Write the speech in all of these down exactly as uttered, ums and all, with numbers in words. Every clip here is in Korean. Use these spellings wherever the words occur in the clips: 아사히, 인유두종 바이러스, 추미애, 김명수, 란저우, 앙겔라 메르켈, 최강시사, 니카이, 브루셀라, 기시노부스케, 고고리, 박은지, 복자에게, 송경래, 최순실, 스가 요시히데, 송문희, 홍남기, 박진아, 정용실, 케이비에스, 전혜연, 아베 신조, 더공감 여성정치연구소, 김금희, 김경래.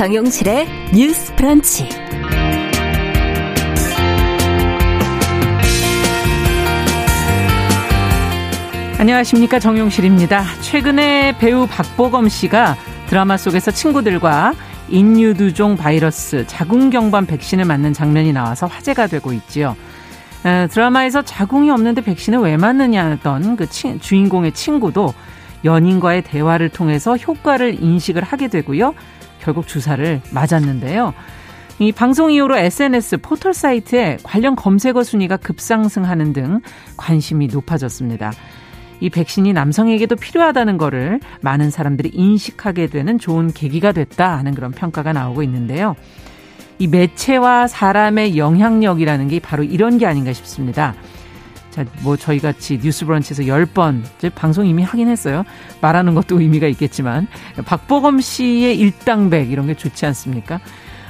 정용실의 뉴스 브런치. 안녕하십니까, 정용실입니다. 최근에 배우 박보검 씨가 드라마 속에서 친구들과 인유두종 바이러스 자궁경반 백신을 맞는 장면이 나와서 화제가 되고 있지요. 드라마에서 자궁이 없는데 백신을 왜 맞느냐 하던 그 치, 주인공의 친구도 연인과의 대화를 통해서 효과를 인식을 하게 되고요. 결국 주사를 맞았는데요. 이 방송 이후로 에스엔에스 포털 사이트에 관련 검색어 순위가 급상승하는 등 관심이 높아졌습니다. 이 백신이 남성에게도 필요하다는 거를 많은 사람들이 인식하게 되는 좋은 계기가 됐다 하는 그런 평가가 나오고 있는데요. 이 매체와 사람의 영향력이라는 게 바로 이런 게 아닌가 싶습니다. 자, 뭐 저희같이 뉴스 브런치에서 열 번, 방송 이미 하긴 했어요. 말하는 것도 의미가 있겠지만 박보검 씨의 일당백 이런 게 좋지 않습니까?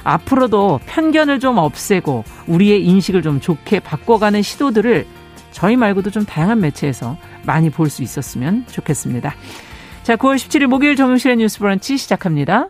앞으로도 편견을 좀 없애고 우리의 인식을 좀 좋게 바꿔가는 시도들을 저희 말고도 좀 다양한 매체에서 많이 볼 수 있었으면 좋겠습니다. 자, 구월 십칠일 목요일 정용실의 뉴스 브런치 시작합니다.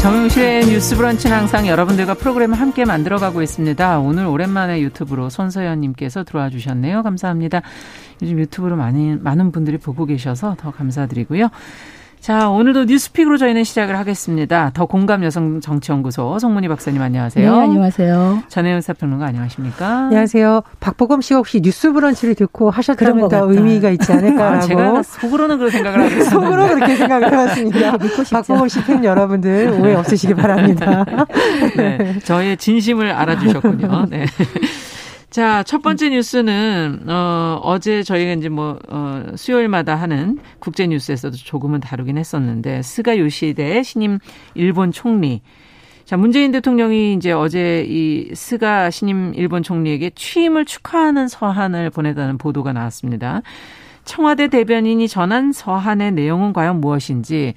정용실의 뉴스 브런치는 항상 여러분들과 프로그램을 함께 만들어가고 있습니다. 오늘 오랜만에 유튜브로 손서연님께서 들어와 주셨네요. 감사합니다. 요즘 유튜브로 많이, 많은 분들이 보고 계셔서 더 감사드리고요. 자, 오늘도 뉴스픽으로 저희는 시작을 하겠습니다. 더 공감 여성 정치연구소 송문희 박사님 안녕하세요. 네, 안녕하세요. 전혜연 사평론가 안녕하십니까? 안녕하세요. 박보검 씨 혹시 뉴스 브런치를 듣고 하셨다면 더 의미가 있지 않을까라고. 아, 제가 속으로는 그런 생각을 하고 있습니다. 속으로 그렇게 생각을 해봤습니다. 박보검 씨 팬 여러분들 오해 없으시기 바랍니다. 네, 저의 진심을 알아주셨군요. 네. 자, 첫 번째 뉴스는, 어, 어제 저희가 이제 뭐, 어, 수요일마다 하는 국제뉴스에서도 조금은 다루긴 했었는데, 스가 요시히데 신임 일본 총리. 자, 문재인 대통령이 이제 어제 이 스가 신임 일본 총리에게 취임을 축하하는 서한을 보냈다는 보도가 나왔습니다. 청와대 대변인이 전한 서한의 내용은 과연 무엇인지,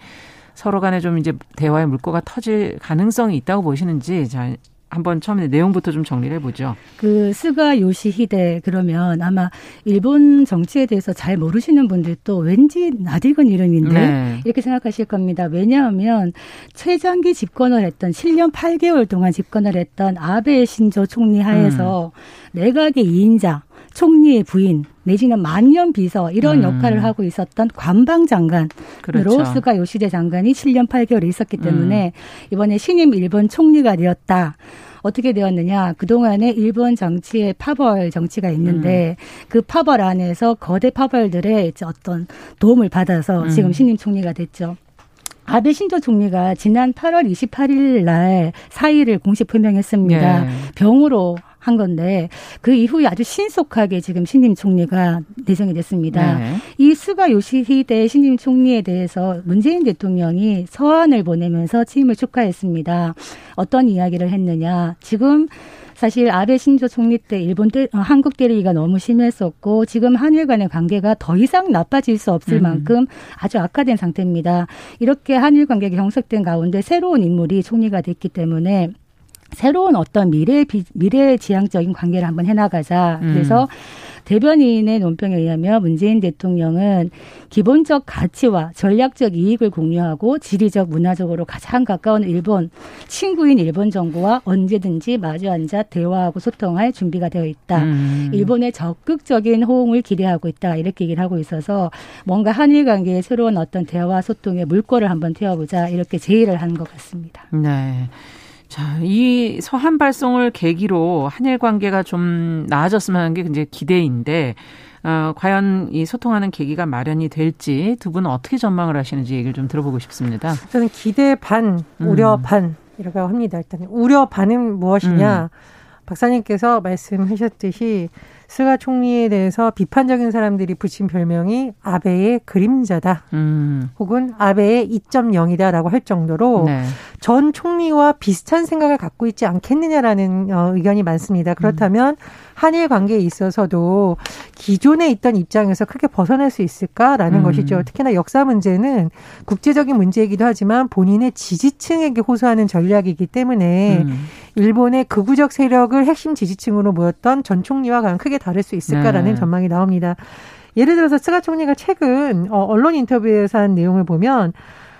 서로 간에 좀 이제 대화의 물꼬가 터질 가능성이 있다고 보시는지, 자, 한번 처음에 내용부터 좀 정리를 해보죠. 그 스가 요시히데 그러면 아마 일본 정치에 대해서 잘 모르시는 분들도 왠지 낯익은 이름인데 네. 이렇게 생각하실 겁니다. 왜냐하면 최장기 집권을 했던 칠 년 팔 개월 동안 집권을 했던 아베 신조 총리 하에서 음. 내각의 이 인자, 총리의 부인 내지는 만년 비서 이런 음. 역할을 하고 있었던 관방장관으로 그렇죠. 스가 요시히데 장관이 칠 년 팔 개월에 있었기 때문에 음. 이번에 신임 일본 총리가 되었다. 어떻게 되었느냐. 그동안에 일본 정치의 파벌 정치가 있는데 음. 그 파벌 안에서 거대 파벌들의 어떤 도움을 받아서 음. 지금 신임 총리가 됐죠. 아베 신조 총리가 지난 팔월 이십팔일 날 사의를 공식 표명했습니다. 예. 병으로 한 건데 그 이후에 아주 신속하게 지금 신임 총리가 내정이 됐습니다. 네. 이 스가 요시히데 신임 총리에 대해서 문재인 대통령이 서한을 보내면서 취임을 축하했습니다. 어떤 이야기를 했느냐. 지금 사실 아베 신조 총리 때 일본 때 한국 때리기가 너무 심했었고 지금 한일 간의 관계가 더 이상 나빠질 수 없을 만큼 아주 악화된 상태입니다. 이렇게 한일 관계가 경색된 가운데 새로운 인물이 총리가 됐기 때문에 새로운 어떤 미래, 미래 지향적인 관계를 한번 해나가자. 그래서 음. 대변인의 논평에 의하면 문재인 대통령은 기본적 가치와 전략적 이익을 공유하고 지리적, 문화적으로 가장 가까운 일본, 친구인 일본 정부와 언제든지 마주 앉아 대화하고 소통할 준비가 되어 있다. 음. 일본의 적극적인 호응을 기대하고 있다. 이렇게 얘기를 하고 있어서 뭔가 한일 관계의 새로운 어떤 대화, 소통의 물꼬를 한번 태워보자. 이렇게 제의를 한 것 같습니다. 네. 자, 이 서한 발송을 계기로 한일 관계가 좀 나아졌으면 하는 게 굉장히 기대인데, 어, 과연 이 소통하는 계기가 마련이 될지 두 분은 어떻게 전망을 하시는지 얘기를 좀 들어보고 싶습니다. 저는 기대 반, 우려 음. 반. 이라고 합니다. 일단 우려 반은 무엇이냐. 음. 박사님께서 말씀하셨듯이 스가 총리에 대해서 비판적인 사람들이 붙인 별명이 아베의 그림자다. 음. 혹은 아베의 이 점 영이다라고 할 정도로 네. 전 총리와 비슷한 생각을 갖고 있지 않겠느냐라는 어, 의견이 많습니다. 그렇다면 음. 한일 관계에 있어서도 기존에 있던 입장에서 크게 벗어날 수 있을까라는 음. 것이죠. 특히나 역사 문제는 국제적인 문제이기도 하지만 본인의 지지층에게 호소하는 전략이기 때문에 음. 일본의 극우적 세력을 핵심 지지층으로 모였던 전 총리와 과연 크게 다를 수 있을까라는 네. 전망이 나옵니다. 예를 들어서 스가 총리가 최근 언론 인터뷰에서 한 내용을 보면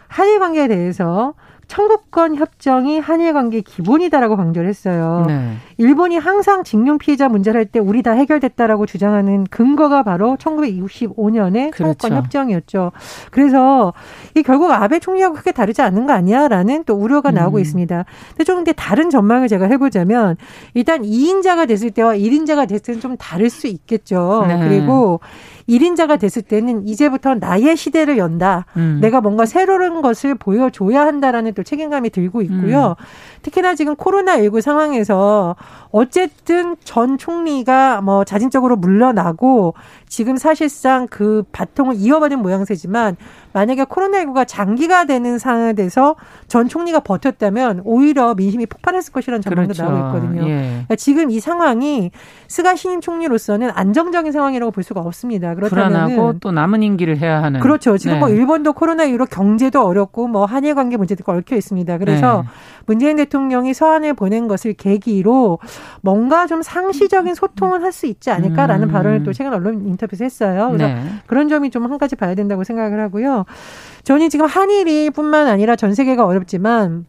한일 관계에 대해서 청구권 협정이 한일 관계 기본이다라고 강조를 했어요. 네. 일본이 항상 징용 피해자 문제를 할 때 우리 다 해결됐다라고 주장하는 근거가 바로 천구백육십오 년의 그렇죠. 청구권 협정이었죠. 그래서 이 결국 아베 총리하고 크게 다르지 않은 거 아니야라는 또 우려가 나오고 음. 있습니다. 근데 좀 근데 다른 전망을 제가 해보자면 일단 이 인자가 됐을 때와 일 인자가 됐을 때는 좀 다를 수 있겠죠. 네. 그리고 일 인자가 됐을 때는 이제부터 나의 시대를 연다. 음. 내가 뭔가 새로운 것을 보여줘야 한다라는 또 책임감이 들고 있고요. 음. 특히나 지금 코로나십구 상황에서 어쨌든 전 총리가 뭐 자진적으로 물러나고 지금 사실상 그 바통을 이어받은 모양새지만 만약에 코로나십구가 장기가 되는 상황에 대해서 전 총리가 버텼다면 오히려 민심이 폭발했을 것이라는 전망도 그렇죠. 나오고 있거든요. 예. 그러니까 지금 이 상황이 스가 신임 총리로서는 안정적인 상황이라고 볼 수가 없습니다. 불안하고 또 남은 임기를 해야 하는. 그렇죠. 지금 네. 뭐 일본도 코로나 이후로 경제도 어렵고 뭐 한일 관계 문제도 얽혀 있습니다. 그래서 네. 문재인 대통령이 서한을 보낸 것을 계기로 뭔가 좀 상시적인 소통을 할 수 있지 않을까라는 음. 발언을 또 최근 언론 인터뷰에서 했어요. 그래서 네. 그런 점이 좀 한 가지 봐야 된다고 생각을 하고요. 저는 지금 한일이 뿐만 아니라 전 세계가 어렵지만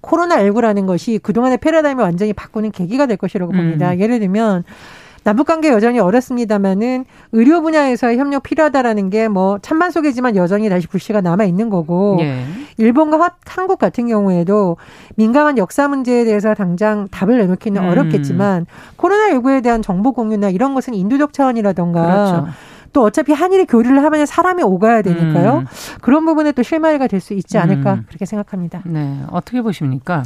코로나십구라는 것이 그동안의 패러다임을 완전히 바꾸는 계기가 될 것이라고 봅니다. 음. 예를 들면 남북관계 여전히 어렵습니다만은 의료 분야에서의 협력 필요하다라는 게 뭐 찬반 속이지만 여전히 다시 불씨가 남아있는 거고 예. 일본과 한국 같은 경우에도 민감한 역사 문제에 대해서 당장 답을 내놓기는 음. 어렵겠지만 코로나십구에 대한 정보 공유나 이런 것은 인도적 차원이라던가 그렇죠. 또 어차피 한일이 교류를 하면 사람이 오가야 되니까요. 음. 그런 부분에 또 실마리가 될 수 있지 않을까 음. 그렇게 생각합니다. 네, 어떻게 보십니까?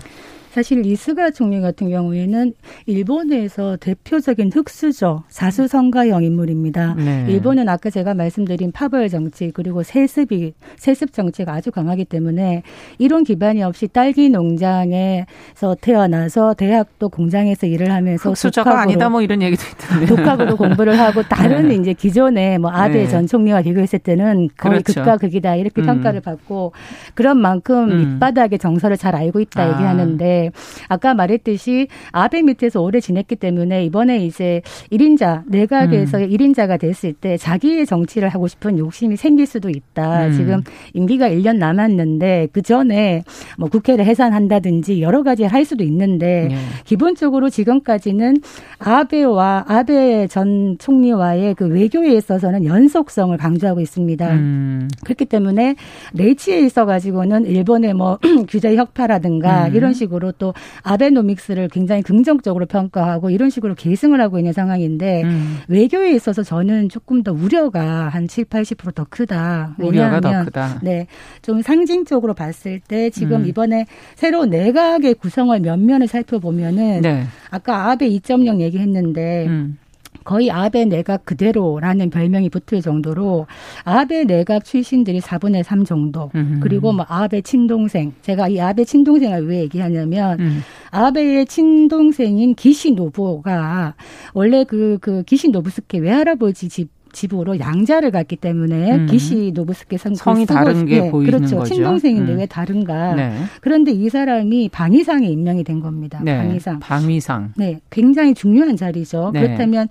사실 이 스가 총리 같은 경우에는 일본에서 대표적인 흑수저, 사수성가형 인물입니다. 네. 일본은 아까 제가 말씀드린 파벌 정치 그리고 세습이, 세습 정치가 아주 강하기 때문에 이론 기반이 없이 딸기 농장에서 태어나서 대학도 공장에서 일을 하면서 흑수저가 독학으로, 아니다 뭐 이런 얘기도 있던데. 독학으로 공부를 하고 다른 네. 이제 기존에 뭐 아베 네. 전 총리와 비교했을 때는 거의 그렇죠. 극과 극이다 이렇게 음. 평가를 받고 그런 만큼 음. 밑바닥의 정서를 잘 알고 있다 아. 얘기하는데 아까 말했듯이 아베 밑에서 오래 지냈기 때문에 이번에 이제 일 인자 내각에서 음. 일 인자가 됐을 때 자기의 정치를 하고 싶은 욕심이 생길 수도 있다. 음. 지금 임기가 일 년 남았는데 그 전에 뭐 국회를 해산한다든지 여러 가지 할 수도 있는데 네. 기본적으로 지금까지는 아베와 아베 전 총리와의 그 외교에 있어서는 연속성을 강조하고 있습니다. 음. 그렇기 때문에 내치에 있어 가지고는 일본의 뭐 규제 혁파라든가 음. 이런 식으로 또 아베노믹스를 굉장히 긍정적으로 평가하고 이런 식으로 계승을 하고 있는 상황인데 음. 외교에 있어서 저는 조금 더 우려가 한 칠십, 팔십 퍼센트 더 크다. 우려가 더 크다. 네, 좀 상징적으로 봤을 때 지금 음. 이번에 새로운 내각의 구성을 몇 면을 살펴보면은 네. 아까 아베 이 점 영 얘기했는데 음. 거의 아베 내각 그대로라는 별명이 붙을 정도로 아베 내각 출신들이 사분의 삼 정도 음흠. 그리고 뭐 아베 친동생 제가 이 아베 친동생을 왜 얘기하냐면 음. 아베의 친동생인 기시노부가 원래 그, 그 기시노부스케 외할아버지 집 집으로 양자를 갔기 때문에 음. 기시노부스케 성이 쓰고, 다른 게 네, 보이는 그렇죠. 거죠. 친동생인데 음. 왜 다른가. 네. 그런데 이 사람이 방위상에 임명이 된 겁니다. 네. 방위상. 방위상. 네, 굉장히 중요한 자리죠. 네. 그렇다면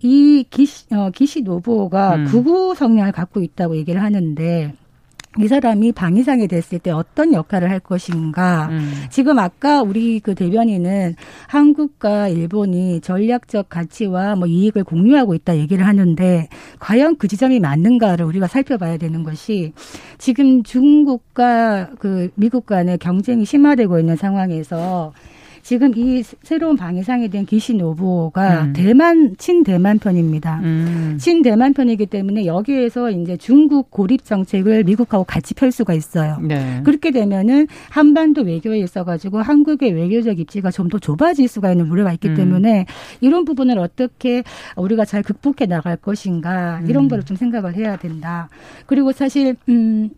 이 기시, 어, 기시노부가 음. 극우 성향을 갖고 있다고 얘기를 하는데 이 사람이 방위상이 됐을 때 어떤 역할을 할 것인가. 음. 지금 아까 우리 그 대변인은 한국과 일본이 전략적 가치와 뭐 이익을 공유하고 있다 얘기를 하는데 과연 그 지점이 맞는가를 우리가 살펴봐야 되는 것이 지금 중국과 그 미국 간의 경쟁이 심화되고 있는 상황에서 지금 이 새로운 방위상에 대한 기시노부가 음. 대만, 친대만 편입니다. 음. 친대만 편이기 때문에 여기에서 이제 중국 고립 정책을 미국하고 같이 펼 수가 있어요. 네. 그렇게 되면은 한반도 외교에 있어가지고 한국의 외교적 입지가 좀 더 좁아질 수가 있는 우려가 있기 음. 때문에 이런 부분을 어떻게 우리가 잘 극복해 나갈 것인가 이런 음. 걸 좀 생각을 해야 된다. 그리고 사실, 음,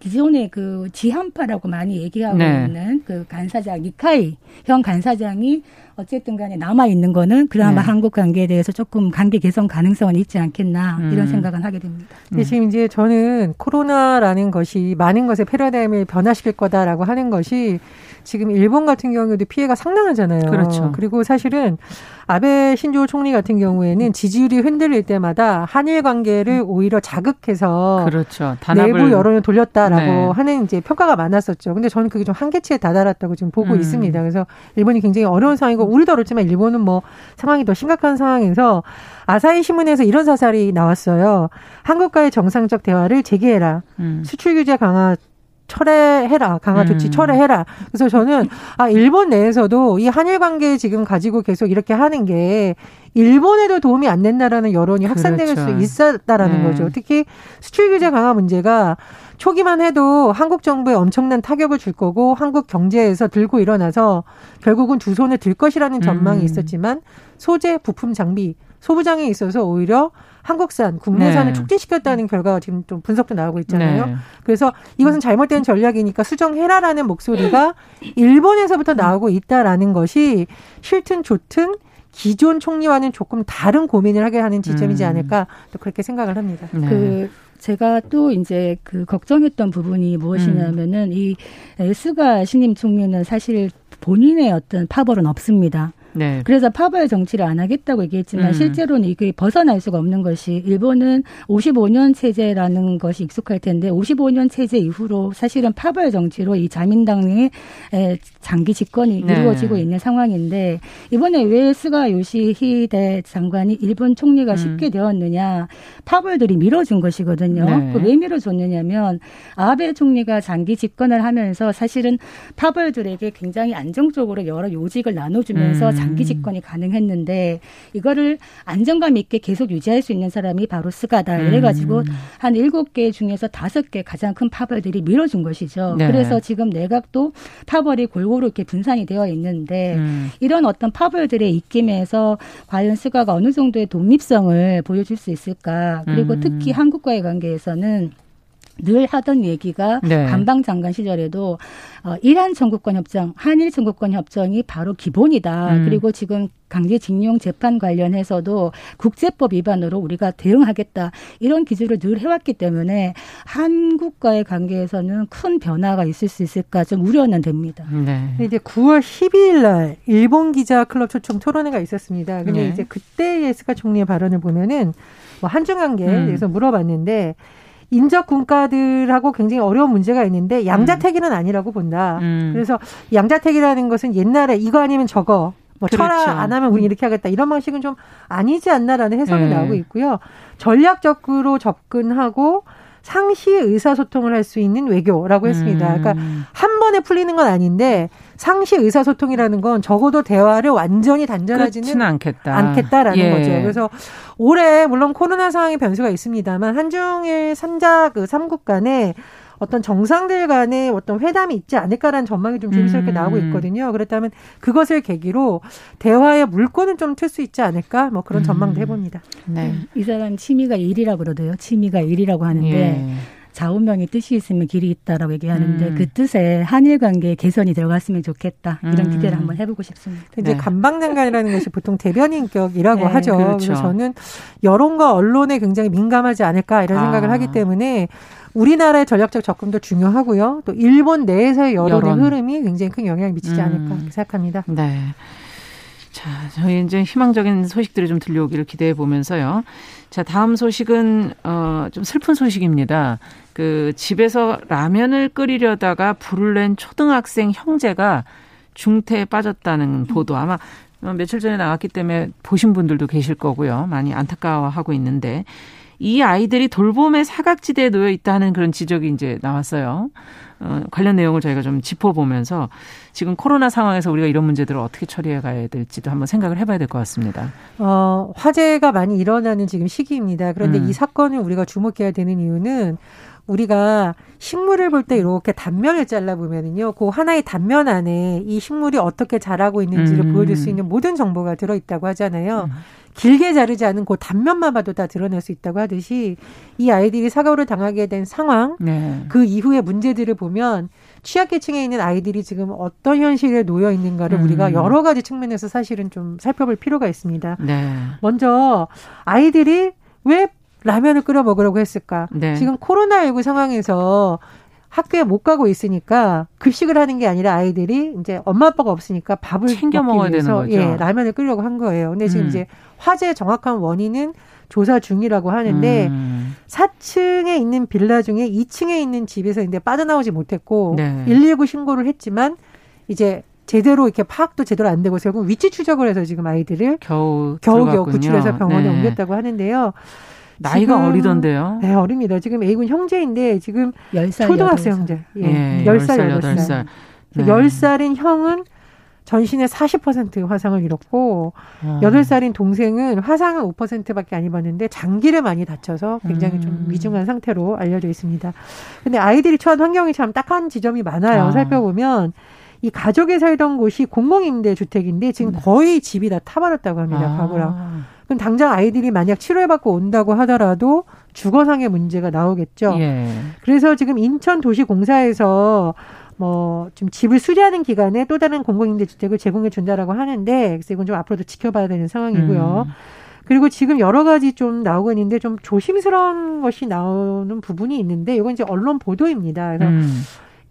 기존의 그 지한파라고 많이 얘기하고 네. 있는 그 간사장, 니카이 현 간사장이 어쨌든 간에 남아있는 거는 그나마 네. 한국 관계에 대해서 조금 관계 개선 가능성은 있지 않겠나 음. 이런 생각은 하게 됩니다. 근데 음. 지금 이제 저는 코로나라는 것이 많은 것의 패러다임을 변화시킬 거다라고 하는 것이 지금 일본 같은 경우에도 피해가 상당하잖아요. 그렇죠. 그리고 사실은 아베 신조 총리 같은 경우에는 지지율이 흔들릴 때마다 한일 관계를 오히려 자극해서 그렇죠. 단합을. 내부 여론을 돌렸다라고 네. 하는 이제 평가가 많았었죠. 근데 저는 그게 좀 한계치에 다다랐다고 지금 보고 음. 있습니다. 그래서 일본이 굉장히 어려운 상황이고 우리도 어렵지만 일본은 뭐 상황이 더 심각한 상황에서 아사히 신문에서 이런 사설이 나왔어요. 한국과의 정상적 대화를 재개해라. 음. 수출 규제 강화. 철회해라. 강화 조치 음. 철회해라. 그래서 저는 아 일본 내에서도 이 한일 관계 지금 가지고 계속 이렇게 하는 게 일본에도 도움이 안 된다라는 여론이 확산될 그렇죠. 수 있었다라는 네. 거죠. 특히 수출 규제 강화 문제가 초기만 해도 한국 정부에 엄청난 타격을 줄 거고 한국 경제에서 들고 일어나서 결국은 두 손을 들 것이라는 전망이 음. 있었지만 소재, 부품, 장비, 소부장에 있어서 오히려 한국산, 국내산을 네. 촉진시켰다는 결과가 지금 좀 분석도 나오고 있잖아요. 네. 그래서 이것은 잘못된 전략이니까 수정해라라는 목소리가 일본에서부터 나오고 있다라는 것이 싫든 좋든 기존 총리와는 조금 다른 고민을 하게 하는 지점이지 않을까 또 그렇게 생각을 합니다. 네. 그 제가 또 이제 그 걱정했던 부분이 무엇이냐면은 음. 이 스가 신임 총리는 사실 본인의 어떤 파벌은 없습니다. 네. 그래서 파벌 정치를 안 하겠다고 얘기했지만 음. 실제로는 이게 벗어날 수가 없는 것이 일본은 오십오 년 체제라는 것이 익숙할 텐데 오십오 년 체제 이후로 사실은 파벌 정치로 이 자민당의 장기 집권이 네. 이루어지고 있는 상황인데 이번에 왜 스가 요시히데 장관이 일본 총리가 음. 쉽게 되었느냐 파벌들이 밀어준 것이거든요. 네. 왜 밀어줬느냐면 아베 총리가 장기 집권을 하면서 사실은 파벌들에게 굉장히 안정적으로 여러 요직을 나눠주면서 음. 장기 집권이 가능했는데 이거를 안정감 있게 계속 유지할 수 있는 사람이 바로 스가다. 이래가지고 음. 한 일곱 개 중에서 다섯 개 가장 큰 파벌들이 밀어준 것이죠. 네. 그래서 지금 내각도 파벌이 골고루 이렇게 분산이 되어 있는데 음. 이런 어떤 파벌들의 입김에서 과연 스가가 어느 정도의 독립성을 보여줄 수 있을까. 그리고 음. 특히 한국과의 관계에서는 늘 하던 얘기가 네. 반방 장관 시절에도 어, 일한 청구권 협정, 한일 청구권 협정이 바로 기본이다. 음. 그리고 지금 강제징용 재판 관련해서도 국제법 위반으로 우리가 대응하겠다. 이런 기조를 늘 해왔기 때문에 한국과의 관계에서는 큰 변화가 있을 수 있을까 좀 우려는 됩니다. 네. 이제 구월 십이일 날 일본 기자 클럽 초청 토론회가 있었습니다. 근데 네. 이제 그때의 스가 총리의 발언을 보면은 뭐 한중 관계에 음. 대해서 물어봤는데. 인접 군가들하고 굉장히 어려운 문제가 있는데 양자택일은 음. 아니라고 본다. 음. 그래서 양자택일이라는 것은 옛날에 이거 아니면 저거, 뭐 그렇죠. 철학 안 하면 우리 이렇게 하겠다. 이런 방식은 좀 아니지 않나라는 해석이 음. 나오고 있고요. 전략적으로 접근하고 상시 의사소통을 할 수 있는 외교라고 했습니다. 그러니까 한 번에 풀리는 건 아닌데 상시 의사소통이라는 건 적어도 대화를 완전히 단절하지는 않겠다. 않겠다라는 예. 거죠. 그래서 올해 물론 코로나 상황의 변수가 있습니다만 한중일 삼자 그 삼국 간에 어떤 정상들 간의 어떤 회담이 있지 않을까라는 전망이 좀 조심스럽게 음. 나오고 있거든요. 그렇다면 그것을 계기로 대화의 물꼬는 좀 틀 수 있지 않을까? 뭐 그런 음. 전망도 해봅니다. 네. 이 사람 취미가 일이라고 그러대요. 취미가 일이라고 하는데. 예. 좌우명이 뜻이 있으면 길이 있다라고 얘기하는데 음. 그 뜻에 한일 관계 개선이 들어갔으면 좋겠다. 이런 기대를 음. 한번 해보고 싶습니다. 이제 네. 감방장관이라는 것이 보통 대변인격이라고 네, 하죠. 그렇죠. 그래서 저는 여론과 언론에 굉장히 민감하지 않을까 이런 아. 생각을 하기 때문에 우리나라의 전략적 접근도 중요하고요. 또 일본 내에서의 여론의 여론. 흐름이 굉장히 큰 영향을 미치지 음. 않을까 생각합니다. 네. 자, 저희 이제 희망적인 소식들이 좀 들려오기를 기대해 보면서요. 자, 다음 소식은 어, 좀 슬픈 소식입니다. 그 집에서 라면을 끓이려다가 불을 낸 초등학생 형제가 중태에 빠졌다는 보도. 아마 며칠 전에 나왔기 때문에 보신 분들도 계실 거고요. 많이 안타까워하고 있는데 이 아이들이 돌봄의 사각지대에 놓여 있다는 그런 지적이 이제 나왔어요. 어, 관련 내용을 저희가 좀 짚어보면서 지금 코로나 상황에서 우리가 이런 문제들을 어떻게 처리해 가야 될지도 한번 생각을 해봐야 될 것 같습니다. 어, 화제가 많이 일어나는 지금 시기입니다. 그런데 음. 이 사건을 우리가 주목해야 되는 이유는 우리가 식물을 볼 때 이렇게 단면을 잘라보면은요, 그 하나의 단면 안에 이 식물이 어떻게 자라고 있는지를 음. 보여줄 수 있는 모든 정보가 들어있다고 하잖아요. 음. 길게 자르지 않은 그 단면만 봐도 다 드러낼 수 있다고 하듯이 이 아이들이 사고를 당하게 된 상황, 네. 그 이후의 문제들을 보면 취약계층에 있는 아이들이 지금 어떤 현실에 놓여 있는가를 음. 우리가 여러 가지 측면에서 사실은 좀 살펴볼 필요가 있습니다. 네. 먼저 아이들이 왜 라면을 끓여 먹으라고 했을까? 네. 지금 코로나십구 상황에서 학교에 못 가고 있으니까 급식을 하는 게 아니라 아이들이 이제 엄마 아빠가 없으니까 밥을 챙겨 먹어야 되는 거죠. 예, 라면을 끓이려고 한 거예요. 근데 지금 음. 이제 화재의 정확한 원인은 조사 중이라고 하는데 음. 사 층에 있는 빌라 중에 이 층에 있는 집에서 이제 빠져나오지 못했고 네. 일일구 신고를 했지만 이제 제대로 이렇게 파악도 제대로 안 되고 결국 위치 추적을 해서 지금 아이들을 겨우 겨우겨우 구출해서 병원에 네. 옮겼다고 하는데요. 나이가 어리던데요. 네, 어립니다. 지금 A군 형제인데 지금 열 살, 초등학생 여덟 살. 형제. 예, 예, 열 살, 여덟 살. 네. 열 살인 형은 전신의 사십 퍼센트 화상을 입었고 아. 여덟 살인 동생은 화상은 오 퍼센트밖에 안 입었는데 장기를 많이 다쳐서 굉장히 음. 좀 위중한 상태로 알려져 있습니다. 근데 아이들이 처한 환경이 참 딱한 지점이 많아요. 아. 살펴보면. 이 가족이 살던 곳이 공공임대주택인데 지금 거의 집이 다 타버렸다고 합니다. 아. 과거랑. 그럼 당장 아이들이 만약 치료해받고 온다고 하더라도 주거상의 문제가 나오겠죠. 예. 그래서 지금 인천도시공사에서 뭐 좀 집을 수리하는 기간에 또 다른 공공임대주택을 제공해 준다라고 하는데 그래서 이건 좀 앞으로도 지켜봐야 되는 상황이고요. 음. 그리고 지금 여러 가지 좀 나오고 있는데 좀 조심스러운 것이 나오는 부분이 있는데 이건 이제 언론 보도입니다. 그래서 음.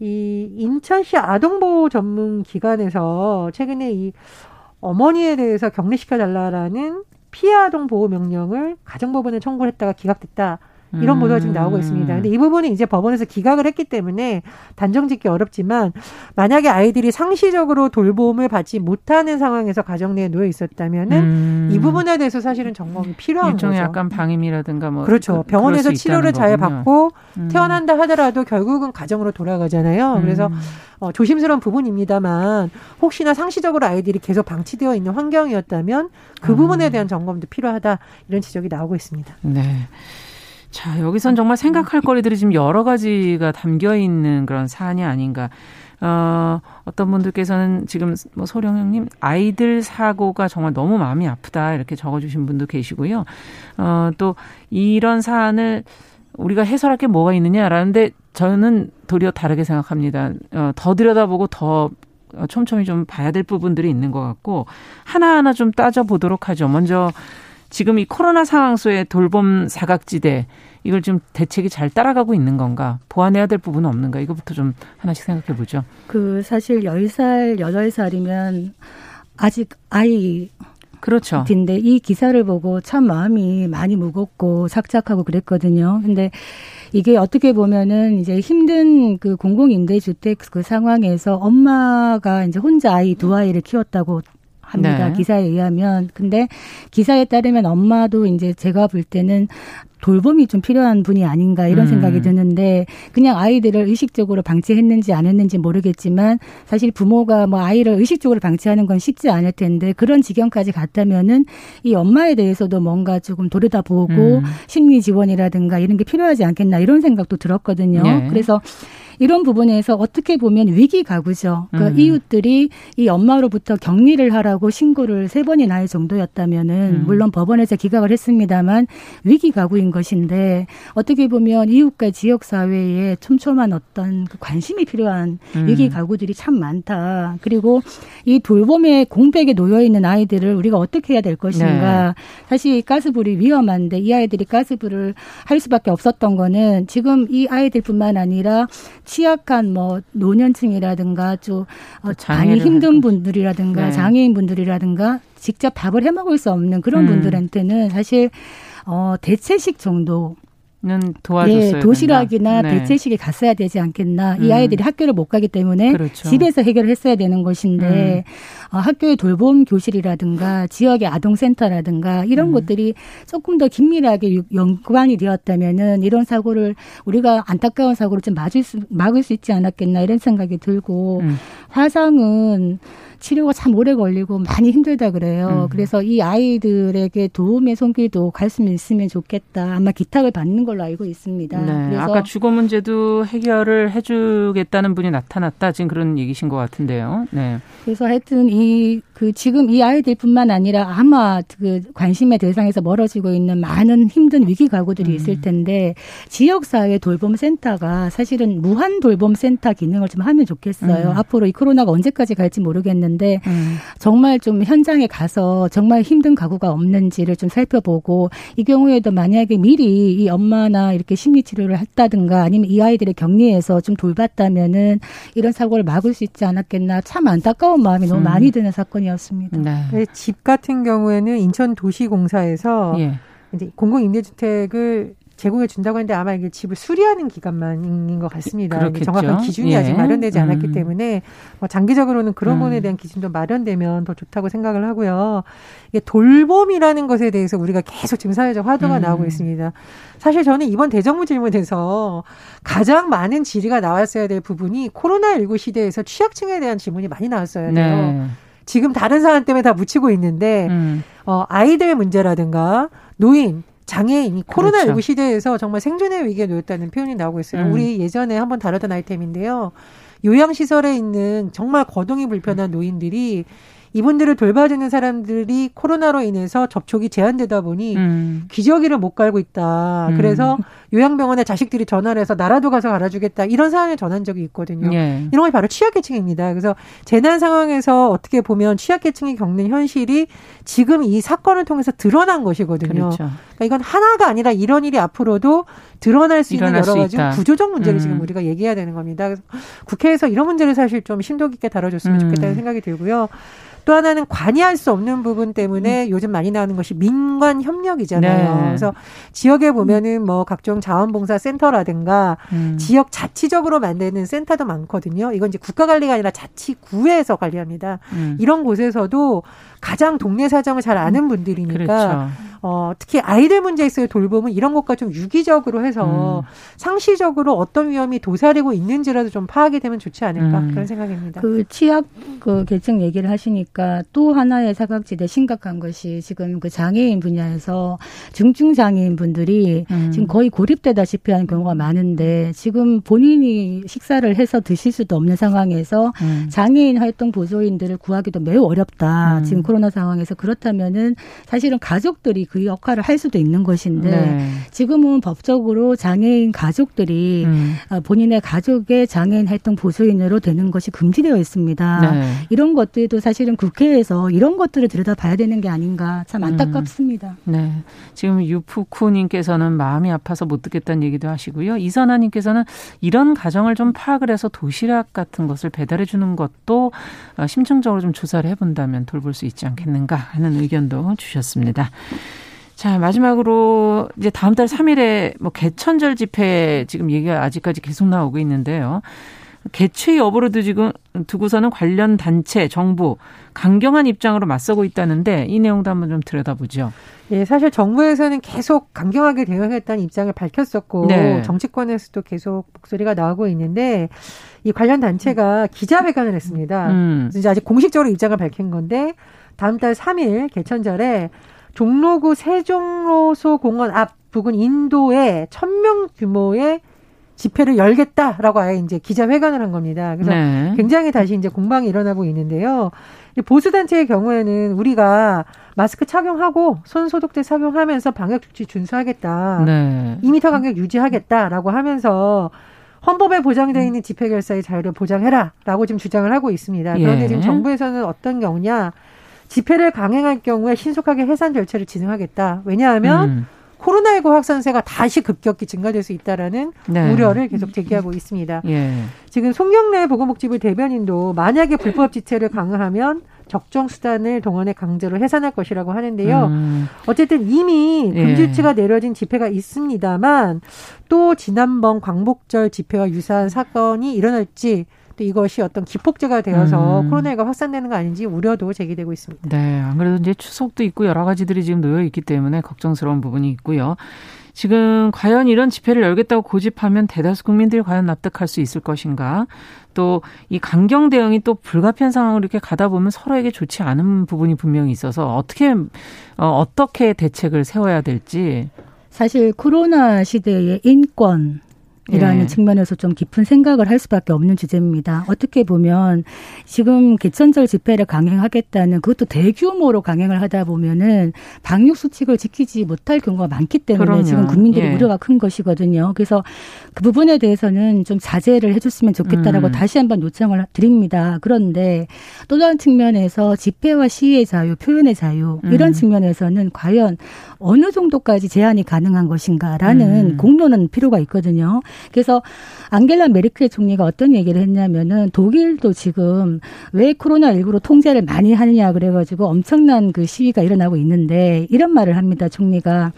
이 인천시 아동보호 전문 기관에서 최근에 이 어머니에 대해서 격리시켜달라라는 피해 아동 보호 명령을 가정법원에 청구를 했다가 기각됐다. 이런 보도가 지금 나오고 있습니다. 그런데 이 부분은 이제 법원에서 기각을 했기 때문에 단정짓기 어렵지만 만약에 아이들이 상시적으로 돌봄을 받지 못하는 상황에서 가정 내에 놓여 있었다면은 음. 이 부분에 대해서 사실은 점검이 필요한 일종의 거죠. 약간 방임이라든가 뭐 그렇죠. 병원에서 치료를 잘 받고 음. 퇴원한다 하더라도 결국은 가정으로 돌아가잖아요. 그래서 음. 어, 조심스러운 부분입니다만 혹시나 상시적으로 아이들이 계속 방치되어 있는 환경이었다면 그 부분에 대한 점검도 필요하다 이런 지적이 나오고 있습니다. 네. 자, 여기선 정말 생각할 거리들이 지금 여러 가지가 담겨 있는 그런 사안이 아닌가. 어, 어떤 분들께서는 지금 뭐 소령 형님, 아이들 사고가 정말 너무 마음이 아프다. 이렇게 적어주신 분도 계시고요. 어, 또 이런 사안을 우리가 해설할 게 뭐가 있느냐라는데 저는 도리어 다르게 생각합니다. 어, 더 들여다보고 더 촘촘히 좀 봐야 될 부분들이 있는 것 같고 하나하나 좀 따져보도록 하죠. 먼저 지금 이 코로나 상황 속의 돌봄 사각지대 이걸 좀 대책이 잘 따라가고 있는 건가? 보완해야 될 부분은 없는가? 이거부터 좀 하나씩 생각해 보죠. 그 사실 열 살, 여덟 살이면 아직 아이 그렇죠. 인데 이 기사를 보고 참 마음이 많이 무겁고 착착하고 그랬거든요. 근데 이게 어떻게 보면은 이제 힘든 그 공공임대주택 그 상황에서 엄마가 이제 혼자 아이 두 아이를 키웠다고 합니다. 네. 기사에 의하면. 근데 기사에 따르면 엄마도 이제 제가 볼 때는 돌봄이 좀 필요한 분이 아닌가 이런 음. 생각이 드는데 그냥 아이들을 의식적으로 방치했는지 안 했는지 모르겠지만 사실 부모가 뭐 아이를 의식적으로 방치하는 건 쉽지 않을 텐데 그런 지경까지 갔다면은 이 엄마에 대해서도 뭔가 조금 돌려다보고 음. 심리 지원이라든가 이런 게 필요하지 않겠나 이런 생각도 들었거든요. 네. 그래서 이런 부분에서 어떻게 보면 위기 가구죠. 그러니까 음. 이웃들이 이 엄마로부터 격리를 하라고 신고를 세 번이나 할 정도였다면은 음. 물론 법원에서 기각을 했습니다만 위기 가구인 것인데 어떻게 보면 이웃과 지역 사회에 촘촘한 어떤 그 관심이 필요한 음. 위기 가구들이 참 많다. 그리고 이 돌봄의 공백에 놓여 있는 아이들을 우리가 어떻게 해야 될 것인가. 네. 사실 가스불이 위험한데 이 아이들이 가스불을 할 수밖에 없었던 거는 지금 이 아이들뿐만 아니라 취약한 뭐 노년층이라든가 좀 많이 힘든 분들이라든가 네. 장애인 분들이라든가 직접 밥을 해먹을 수 없는 그런 음. 분들한테는 사실 어, 대체식 정도. 는 도와줬어야 예, 도시락이나 네. 대체식이 갔어야 되지 않겠나. 음. 이 아이들이 학교를 못 가기 때문에 그렇죠. 집에서 해결을 했어야 되는 것인데 음. 학교의 돌봄 교실이라든가 지역의 아동센터라든가 이런 음. 것들이 조금 더 긴밀하게 연관이 되었다면은 이런 사고를 우리가 안타까운 사고를 좀 막을 수, 막을 수 있지 않았겠나 이런 생각이 들고 음. 화상은 치료가 참 오래 걸리고 많이 힘들다 그래요. 음. 그래서 이 아이들에게 도움의 손길도 갈 수 있으면 좋겠다. 아마 기탁을 받는 걸로 알고 있습니다. 네. 그래서 아까 주거 문제도 해결을 해주겠다는 분이 나타났다. 지금 그런 얘기신 것 같은데요. 네. 그래서 하여튼 이 그 지금 이 아이들뿐만 아니라 아마 그 관심의 대상에서 멀어지고 있는 많은 힘든 위기 가구들이 음. 있을 텐데 지역사회 돌봄센터가 사실은 무한 돌봄센터 기능을 좀 하면 좋겠어요. 음. 앞으로 이 코로나가 언제까지 갈지 모르겠는데. 근데 음. 정말 좀 현장에 가서 정말 힘든 가구가 없는지를 좀 살펴보고 이 경우에도 만약에 미리 이 엄마나 이렇게 심리치료를 했다든가 아니면 이 아이들의 격리에서 좀 돌봤다면은 이런 사고를 막을 수 있지 않았겠나 참 안타까운 마음이 너무 음. 많이 드는 사건이었습니다. 네. 집 같은 경우에는 인천도시공사에서 예. 이제 공공임대주택을 제공해 준다고 했는데 아마 이게 집을 수리하는 기간만인 것 같습니다. 그렇겠죠. 정확한 기준이 예. 아직 마련되지 않았기 음. 때문에 뭐 장기적으로는 그런 음. 부분에 대한 기준도 마련되면 더 좋다고 생각을 하고요. 이게 돌봄이라는 것에 대해서 우리가 계속 지금 사회적 화두가 음. 나오고 있습니다. 사실 저는 이번 대정부 질문에서 가장 많은 질의가 나왔어야 될 부분이 코로나십구 시대에서 취약층에 대한 질문이 많이 나왔어야 돼요. 네. 지금 다른 사람 때문에 다 묻히고 있는데 음. 어, 아이들 문제라든가 노인, 장애인이 그렇죠. 코로나십구 시대에서 정말 생존의 위기에 놓였다는 표현이 나오고 있어요. 음. 우리 예전에 한번 다뤘던 아이템인데요. 요양시설에 있는 정말 거동이 불편한 노인들이 이분들을 돌봐주는 사람들이 코로나로 인해서 접촉이 제한되다 보니 음. 기저귀를 못 갈고 있다. 음. 그래서 요양병원에 자식들이 전화를 해서 나라도 가서 갈아주겠다. 이런 상황에 전한 적이 있거든요. 예. 이런 게 바로 취약계층입니다. 그래서 재난 상황에서 어떻게 보면 취약계층이 겪는 현실이 지금 이 사건을 통해서 드러난 것이거든요. 그렇죠. 그러니까 이건 하나가 아니라 이런 일이 앞으로도 드러날 수 있는 여러 가지 구조적 문제를 음. 지금 우리가 얘기해야 되는 겁니다. 그래서 국회에서 이런 문제를 사실 좀 심도 깊게 다뤄줬으면 음. 좋겠다는 생각이 들고요. 또 하나는 관여할 수 없는 부분 때문에 음. 요즘 많이 나오는 것이 민관 협력이잖아요. 네. 그래서 지역에 보면은 뭐 각종 자원봉사 센터라든가 음. 지역 자치적으로 만드는 센터도 많거든요. 이건 이제 국가 관리가 아니라 자치구에서 관리합니다. 음. 이런 곳에서도 가장 동네 사정을 잘 아는 분들이니까 그렇죠. 어, 특히 아이들 문제에 있어서 돌봄은 이런 것과 좀 유기적으로 해서 음. 상시적으로 어떤 위험이 도사리고 있는지라도 좀 파악이 되면 좋지 않을까 음. 그런 생각입니다. 그 취약 그 계층 얘기를 하시니까 그러니까 또 하나의 사각지대 심각한 것이 지금 그 장애인 분야에서 중증 장애인 분들이 음. 지금 거의 고립되다시피 하는 경우가 많은데 지금 본인이 식사를 해서 드실 수도 없는 상황에서 음. 장애인 활동 보조인들을 구하기도 매우 어렵다. 음. 지금 코로나 상황에서 그렇다면은 사실은 가족들이 그 역할을 할 수도 있는 것인데 네. 지금은 법적으로 장애인 가족들이 음. 본인의 가족의 장애인 활동 보조인으로 되는 것이 금지되어 있습니다. 네. 이런 것들도 사실은 국회에서 이런 것들을 들여다봐야 되는 게 아닌가 참 안타깝습니다. 음, 네, 지금 유프쿠님께서는 마음이 아파서 못 듣겠다는 얘기도 하시고요. 이선아님께서는 이런 가정을 좀 파악을 해서 도시락 같은 것을 배달해 주는 것도 심층적으로 좀 조사를 해본다면 돌볼 수 있지 않겠는가 하는 의견도 주셨습니다. 자, 마지막으로 이제 다음 달 삼 일에 뭐 개천절 집회 지금 얘기가 아직까지 계속 나오고 있는데요. 개최 여부로도 지금 두고서는 관련 단체, 정부 강경한 입장으로 맞서고 있다는데 이 내용도 한번 좀 들여다보죠. 예, 사실 정부에서는 계속 강경하게 대응했다는 입장을 밝혔었고 네. 정치권에서도 계속 목소리가 나오고 있는데 이 관련 단체가 기자회견을 했습니다. 음. 이제 아직 공식적으로 입장을 밝힌 건데 다음 달 삼 일 개천절에 종로구 세종로소 공원 앞 부근 인도에 천 명 규모의 집회를 열겠다라고 아예 이제 기자회견을 한 겁니다. 그래서 네. 굉장히 다시 이제 공방이 일어나고 있는데요. 보수단체의 경우에는 우리가 마스크 착용하고 손 소독제 착용하면서 방역조치 준수하겠다. 네. 이 미터 간격 유지하겠다라고 하면서 헌법에 보장되어 있는 집회 결사의 자유를 보장해라라고 지금 주장을 하고 있습니다. 그런데 예. 지금 정부에서는 어떤 경우냐. 집회를 강행할 경우에 신속하게 해산 절차를 진행하겠다. 왜냐하면 음. 코로나십구 확산세가 다시 급격히 증가될 수 있다라는 네. 우려를 계속 제기하고 있습니다. 예. 지금 송경래 보건복지부 대변인도 만약에 불법 집회를 강화하면 적정 수단을 동원해 강제로 해산할 것이라고 하는데요. 음. 어쨌든 이미 금지치가 예. 내려진 집회가 있습니다만 또 지난번 광복절 집회와 유사한 사건이 일어날지 또 이것이 어떤 기폭제가 되어서 음. 코로나십구가 확산되는 거 아닌지 우려도 제기되고 있습니다. 네, 안 그래도 이제 추석도 있고 여러 가지들이 지금 놓여 있기 때문에 걱정스러운 부분이 있고요. 지금 과연 이런 집회를 열겠다고 고집하면 대다수 국민들이 과연 납득할 수 있을 것인가? 또 이 강경 대응이 또 불가피한 상황으로 이렇게 가다 보면 서로에게 좋지 않은 부분이 분명히 있어서 어떻게 어, 어떻게 대책을 세워야 될지. 사실 코로나 시대의 인권 이라는 예. 측면에서 좀 깊은 생각을 할 수밖에 없는 주제입니다. 어떻게 보면 지금 개천절 집회를 강행하겠다는 그것도 대규모로 강행을 하다 보면은 방역 수칙을 지키지 못할 경우가 많기 때문에 그럼요. 지금 국민들의 예. 우려가 큰 것이거든요. 그래서 그 부분에 대해서는 좀 자제를 해줬으면 좋겠다라고 음. 다시 한번 요청을 드립니다. 그런데 또 다른 측면에서 집회와 시위의 자유, 표현의 자유 이런 음. 측면에서는 과연 어느 정도까지 제한이 가능한 것인가라는 음. 공론은 필요가 있거든요. 그래서 앙겔라 메르켈 총리가 어떤 얘기를 했냐면은 독일도 지금 왜 코로나십구로 통제를 많이 하느냐 그래가지고 엄청난 그 시위가 일어나고 있는데 이런 말을 합니다. 총리가.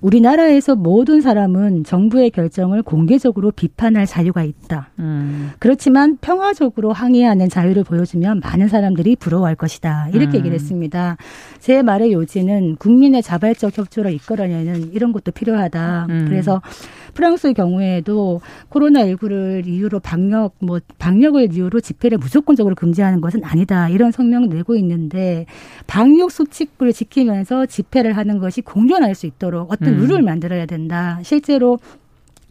우리나라에서 모든 사람은 정부의 결정을 공개적으로 비판할 자유가 있다. 음. 그렇지만 평화적으로 항의하는 자유를 보여주면 많은 사람들이 부러워할 것이다. 이렇게 음. 얘기를 했습니다. 제 말의 요지는 국민의 자발적 협조를 이끌어내는 이런 것도 필요하다. 음. 그래서 프랑스의 경우에도 코로나십구를 이유로 방역, 뭐 방역을 이유로 집회를 무조건적으로 금지하는 것은 아니다. 이런 성명을 내고 있는데 방역 수칙을 지키면서 집회를 하는 것이 공존할 수 있도록 어떤 룰을 만들어야 된다. 실제로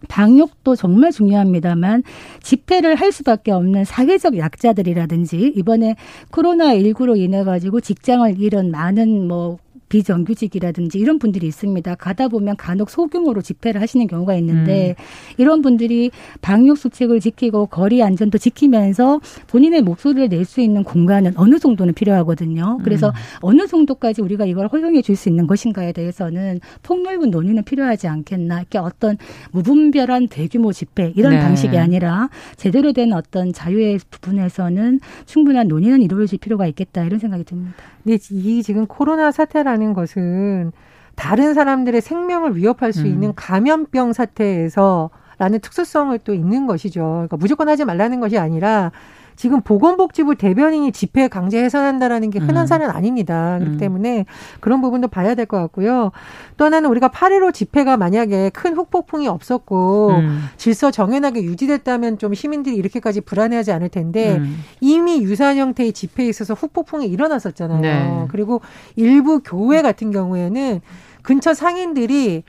방역도 정말 중요합니다만 집회를 할 수밖에 없는 사회적 약자들이라든지 이번에 코로나십구로 인해 가지고 직장을 잃은 많은 뭐 비정규직이라든지 이런 분들이 있습니다. 가다 보면 간혹 소규모로 집회를 하시는 경우가 있는데 음. 이런 분들이 방역 수칙을 지키고 거리 안전도 지키면서 본인의 목소리를 낼 수 있는 공간은 어느 정도는 필요하거든요. 그래서 음. 어느 정도까지 우리가 이걸 허용해 줄 수 있는 것인가에 대해서는 폭넓은 논의는 필요하지 않겠나. 이렇게 어떤 무분별한 대규모 집회 이런 네. 방식이 아니라 제대로 된 어떤 자유의 부분에서는 충분한 논의는 이루어질 필요가 있겠다. 이런 생각이 듭니다. 근데 이 지금 코로나 사태라는 것은 다른 사람들의 생명을 위협할 수 있는 감염병 사태에서 라는 특수성을 또 있는 것이죠. 그러니까 무조건 하지 말라는 것이 아니라 지금 보건복지부 대변인이 집회 강제 해산한다라는 게 흔한 사례는 아닙니다. 그렇기 때문에 그런 부분도 봐야 될 것 같고요. 또 하나는 우리가 팔 일오 집회가 만약에 큰 후폭풍이 없었고 음. 질서 정연하게 유지됐다면 좀 시민들이 이렇게까지 불안해하지 않을 텐데 음. 이미 유사한 형태의 집회에 있어서 후폭풍이 일어났었잖아요. 네. 그리고 일부 교회 같은 경우에는 근처 상인들이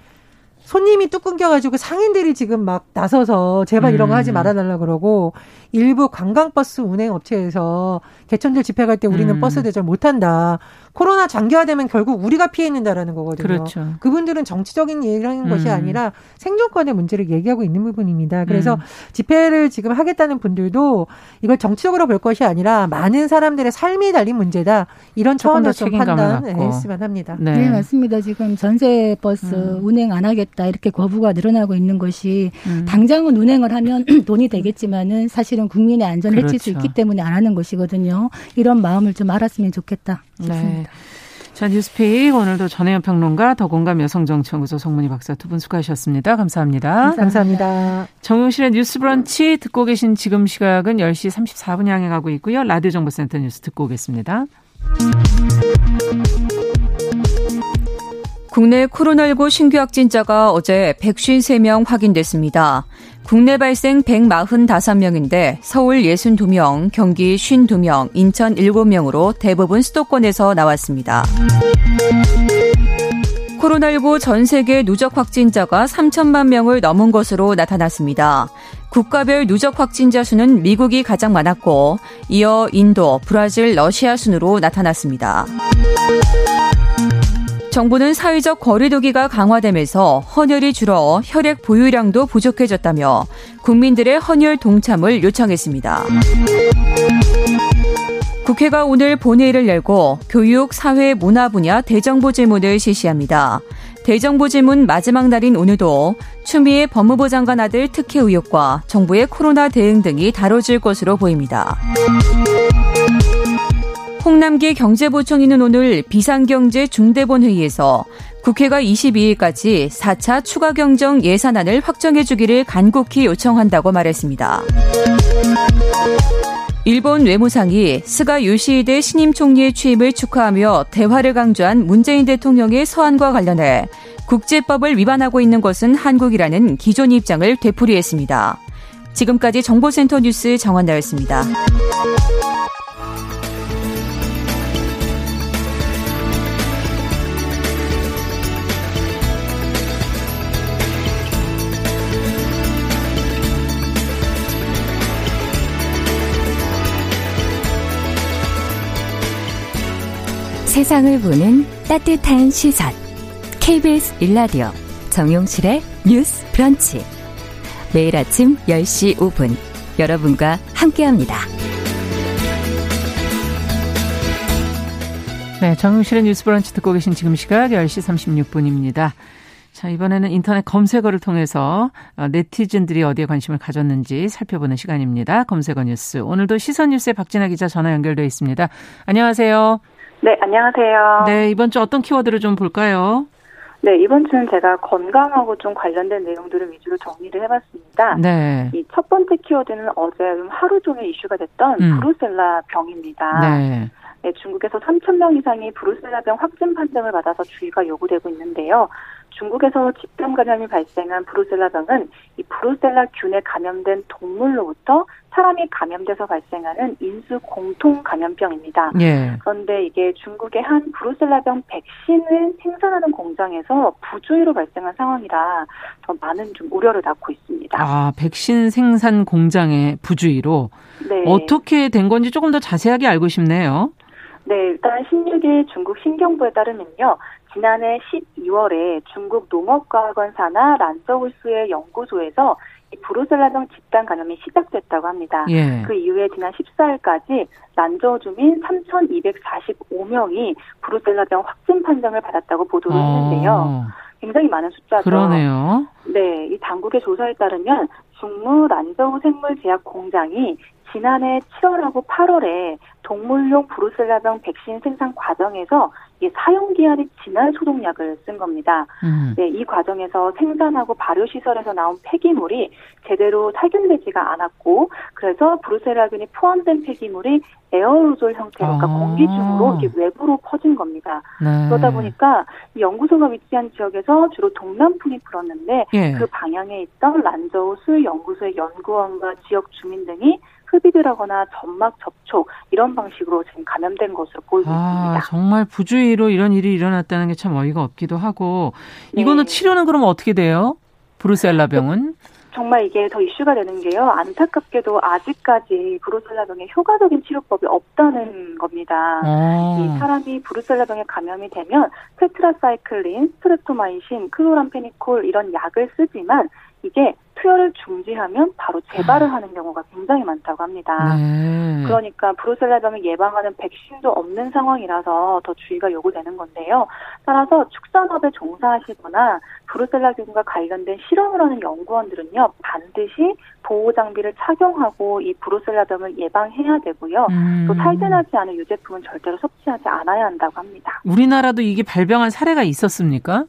손님이 뚝 끊겨가지고 상인들이 지금 막 나서서 제발 이런 거 하지 말아달라 그러고 일부 관광버스 운행업체에서 개천절 집회 갈 때 우리는 음. 버스 대절 못한다. 코로나 장기화되면 결국 우리가 피해 있는다라는 거거든요. 그렇죠. 그분들은 정치적인 얘기를 하는 음. 것이 아니라 생존권의 문제를 얘기하고 있는 부분입니다. 그래서 음. 집회를 지금 하겠다는 분들도 이걸 정치적으로 볼 것이 아니라 많은 사람들의 삶이 달린 문제다. 이런 차원에서 판단했으면 네, 합니다. 네. 네, 맞습니다. 지금 전세버스 음. 운행 안 하겠다 이렇게 거부가 늘어나고 있는 것이 음. 당장은 운행을 하면 돈이 되겠지만은 사실은 국민의 안전을 그렇죠. 해칠 수 있기 때문에 안 하는 것이거든요. 이런 마음을 좀 알았으면 좋겠다 싶습니다. 네. 자, 뉴스픽 오늘도 전혜연 평론가, 더공감 여성정치연구소 송문희 박사 두 분 수고하셨습니다. 감사합니다. 감사합니다. 감사합니다. 정용실의 뉴스브런치 듣고 계신 지금 시각은 열 시 삼십사 분 향해 가고 있고요. 라디오 정보센터 뉴스 듣고 오겠습니다. 국내 코로나십구 신규 확진자가 어제 백오십삼 명 확인됐습니다. 국내 발생 백사십오 명인데 서울 육십이 명, 경기 오십이 명, 인천 칠 명으로 대부분 수도권에서 나왔습니다. 코로나십구 전 세계 누적 확진자가 삼천만 명을 넘은 것으로 나타났습니다. 국가별 누적 확진자 수는 미국이 가장 많았고 이어 인도, 브라질, 러시아 순으로 나타났습니다. 정부는 사회적 거리두기가 강화되면서 헌혈이 줄어 혈액 보유량도 부족해졌다며 국민들의 헌혈 동참을 요청했습니다. 국회가 오늘 본회의를 열고 교육, 사회, 문화 분야 대정부질문을 실시합니다. 대정부질문 마지막 날인 오늘도 추미애 법무부 장관 아들 특혜 의혹과 정부의 코로나 대응 등이 다뤄질 것으로 보입니다. 홍남기 경제부총리는 오늘 비상경제중대본회의에서 국회가 이십이 일까지 사 차 추가경정 예산안을 확정해주기를 간곡히 요청한다고 말했습니다. 일본 외무상이 스가 요시히데 신임 총리의 취임을 축하하며 대화를 강조한 문재인 대통령의 서한과 관련해 국제법을 위반하고 있는 것은 한국이라는 기존 입장을 되풀이했습니다. 지금까지 정보센터 뉴스 정한나였습니다. 세상을 보는 따뜻한 시선 케이비에스 일라디오 정용실의 뉴스 브런치 매일 아침 열 시 오 분 여러분과 함께합니다. 네, 정용실의 뉴스 브런치 듣고 계신 지금 시각 열 시 삼십육 분입니다. 자, 이번에는 인터넷 검색어를 통해서 네티즌들이 어디에 관심을 가졌는지 살펴보는 시간입니다. 검색어 뉴스 오늘도 시선 뉴스의 박진아 기자 전화 연결되어 있습니다. 안녕하세요. 네, 안녕하세요. 네, 이번 주 어떤 키워드를 좀 볼까요? 네, 이번 주는 제가 건강하고 좀 관련된 내용들을 위주로 정리를 해봤습니다. 네. 이 첫 번째 키워드는 어제 하루 종일 이슈가 됐던 음. 브루셀라 병입니다. 네. 네, 중국에서 삼천 명 이상이 브루셀라 병 확진 판정을 받아서 주의가 요구되고 있는데요. 중국에서 집단 감염이 발생한 브루셀라 병은 이 브루셀라 균에 감염된 동물로부터 사람이 감염돼서 발생하는 인수 공통 감염병입니다. 예. 그런데 이게 중국의 한 브루셀라병 백신을 생산하는 공장에서 부주의로 발생한 상황이라 더 많은 좀 우려를 낳고 있습니다. 아, 백신 생산 공장의 부주의로? 네. 어떻게 된 건지 조금 더 자세하게 알고 싶네요. 네, 일단 십육 일 중국 신경부에 따르면요. 지난해 십이월에 중국 농업과학원 산하 란서울스의 연구소에서 이 브루셀라병 집단 감염이 시작됐다고 합니다. 예. 그 이후에 지난 십사일까지 난저우 주민 삼천이백사십오 명이 브루셀라병 확진 판정을 받았다고 보도를 어. 했는데요. 굉장히 많은 숫자죠. 그러네요. 네, 이 당국의 조사에 따르면 중무 란저우 생물 제약 공장이 지난해 칠월하고 팔월에 동물용 브루셀라병 백신 생산 과정에서 사용기한이 지난 소독약을 쓴 겁니다. 음. 네, 이 과정에서 생산하고 발효시설에서 나온 폐기물이 제대로 살균되지가 않았고 그래서 브루셀라균이 포함된 폐기물이 에어로졸 형태로, 그러니까 아. 공기 중으로 이렇게 외부로 퍼진 겁니다. 네. 그러다 보니까 연구소가 위치한 지역에서 주로 동남풍이 불었는데 예. 그 방향에 있던 란저우 수의연구소의 연구원과 지역 주민 등이 흡입을 하거나 점막 접촉 이런 방식으로 지금 감염된 것으로 보이고 아, 있습니다. 정말 부주의로 이런 일이 일어났다는 게 참 어이가 없기도 하고 네. 이거는 치료는 그럼 어떻게 돼요? 브루셀라 병은? 정말 이게 더 이슈가 되는 게요. 안타깝게도 아직까지 브루셀라병의 효과적인 치료법이 없다는 겁니다. 아. 이 사람이 브루셀라병에 감염이 되면 테트라사이클린, 스트레토마이신, 클로람페니콜 이런 약을 쓰지만 이게 투여를 중지하면 바로 재발을 하는 경우가 굉장히 많다고 합니다. 네. 그러니까 브루셀라병을 예방하는 백신도 없는 상황이라서 더 주의가 요구되는 건데요. 따라서 축산업에 종사하시거나 브루셀라균과 관련된 실험을 하는 연구원들은요. 반드시 보호장비를 착용하고 이 브루셀라병을 예방해야 되고요. 음. 또 살균하지 않은 유제품은 절대로 섭취하지 않아야 한다고 합니다. 우리나라도 이게 발병한 사례가 있었습니까?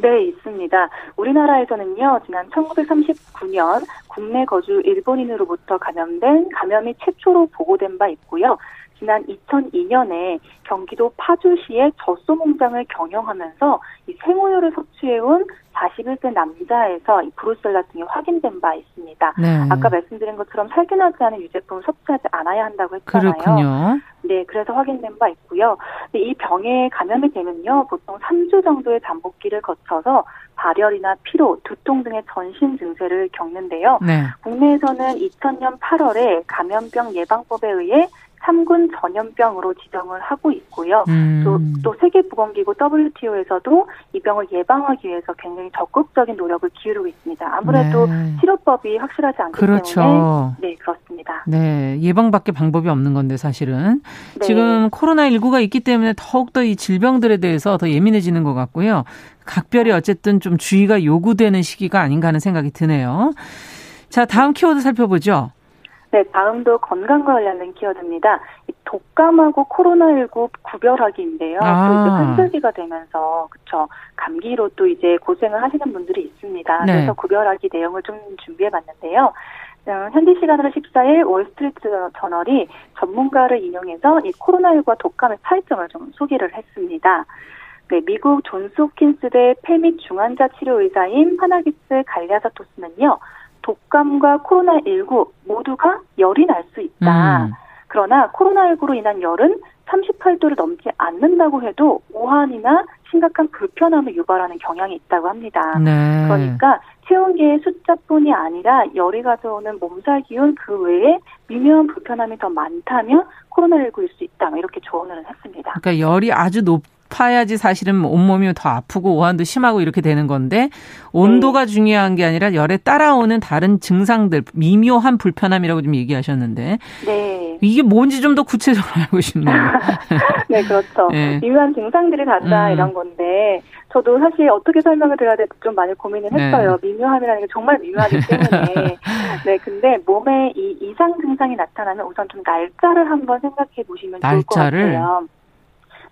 네, 있습니다. 우리나라에서는요, 지난 천구백삼십구년 국내 거주 일본인으로부터 감염된 감염이 최초로 보고된 바 있고요. 지난 이천이년에 경기도 파주시의 젖소 농장을 경영하면서 이 생우유를 섭취해온 사십일 세 남자에서 이 브루셀라 등이 확인된 바 있습니다. 네. 아까 말씀드린 것처럼 살균하지 않은 유제품을 섭취하지 않아야 한다고 했잖아요. 그렇군요. 네, 그래서 확인된 바 있고요. 이 병에 감염이 되면요, 보통 삼 주 정도의 잠복기를 거쳐서 발열이나 피로, 두통 등의 전신 증세를 겪는데요. 네. 국내에서는 이천년 팔월에 감염병 예방법에 의해 삼 군 전염병으로 지정을 하고 있고요. 음. 또, 또 세계보건기구 더블유티오에서도 이 병을 예방하기 위해서 굉장히 적극적인 노력을 기울이고 있습니다. 아무래도 네. 치료법이 확실하지 않기 그렇죠. 때문에 네, 그렇습니다. 네, 예방밖에 방법이 없는 건데 사실은. 네. 지금 코로나십구가 있기 때문에 더욱더 이 질병들에 대해서 더 예민해지는 것 같고요. 각별히 어쨌든 좀 주의가 요구되는 시기가 아닌가 하는 생각이 드네요. 자, 다음 키워드 살펴보죠. 네, 다음도 건강과 관련된 키워드입니다. 독감하고 코로나십구 구별하기인데요. 아. 또 이제 환절기가 되면서 그쵸 감기로 또 이제 고생을 하시는 분들이 있습니다. 네. 그래서 구별하기 내용을 좀 준비해봤는데요. 현지 시간으로 십사일 월스트리트 저널이 전문가를 인용해서 이 코로나십구와 독감의 차이점을 좀 소개를 했습니다. 네, 미국 존스홉킨스대 폐및 중환자 치료 의사인 파나기스 갈리아사토스는요, 독감과 코로나십구 모두가 열이 날 수 있다. 음. 그러나 코로나십구로 인한 열은 삼십팔 도를 넘지 않는다고 해도 오한이나 심각한 불편함을 유발하는 경향이 있다고 합니다. 네. 그러니까 체온계의 숫자뿐이 아니라 열이 가져오는 몸살 기운 그 외에 미묘한 불편함이 더 많다면 코로나십구일 수 있다. 이렇게 조언을 했습니다. 그러니까 열이 아주 높아야지 사실은 온몸이 더 아프고 오한도 심하고 이렇게 되는 건데 온도가 네. 중요한 게 아니라 열에 따라오는 다른 증상들, 미묘한 불편함이라고 좀 얘기하셨는데 네. 이게 뭔지 좀 더 구체적으로 알고 싶네요. 네, 그렇죠. 네. 미묘한 증상들이 다다 음. 이런 건데 저도 사실 어떻게 설명을 드려야 될지 좀 많이 고민을 했어요. 네. 미묘함이라는 게 정말 미묘하기 때문에. 네, 근데 몸에 이 이상 증상이 나타나면 우선 좀 날짜를 한번 생각해 보시면 좋을 것 같아요.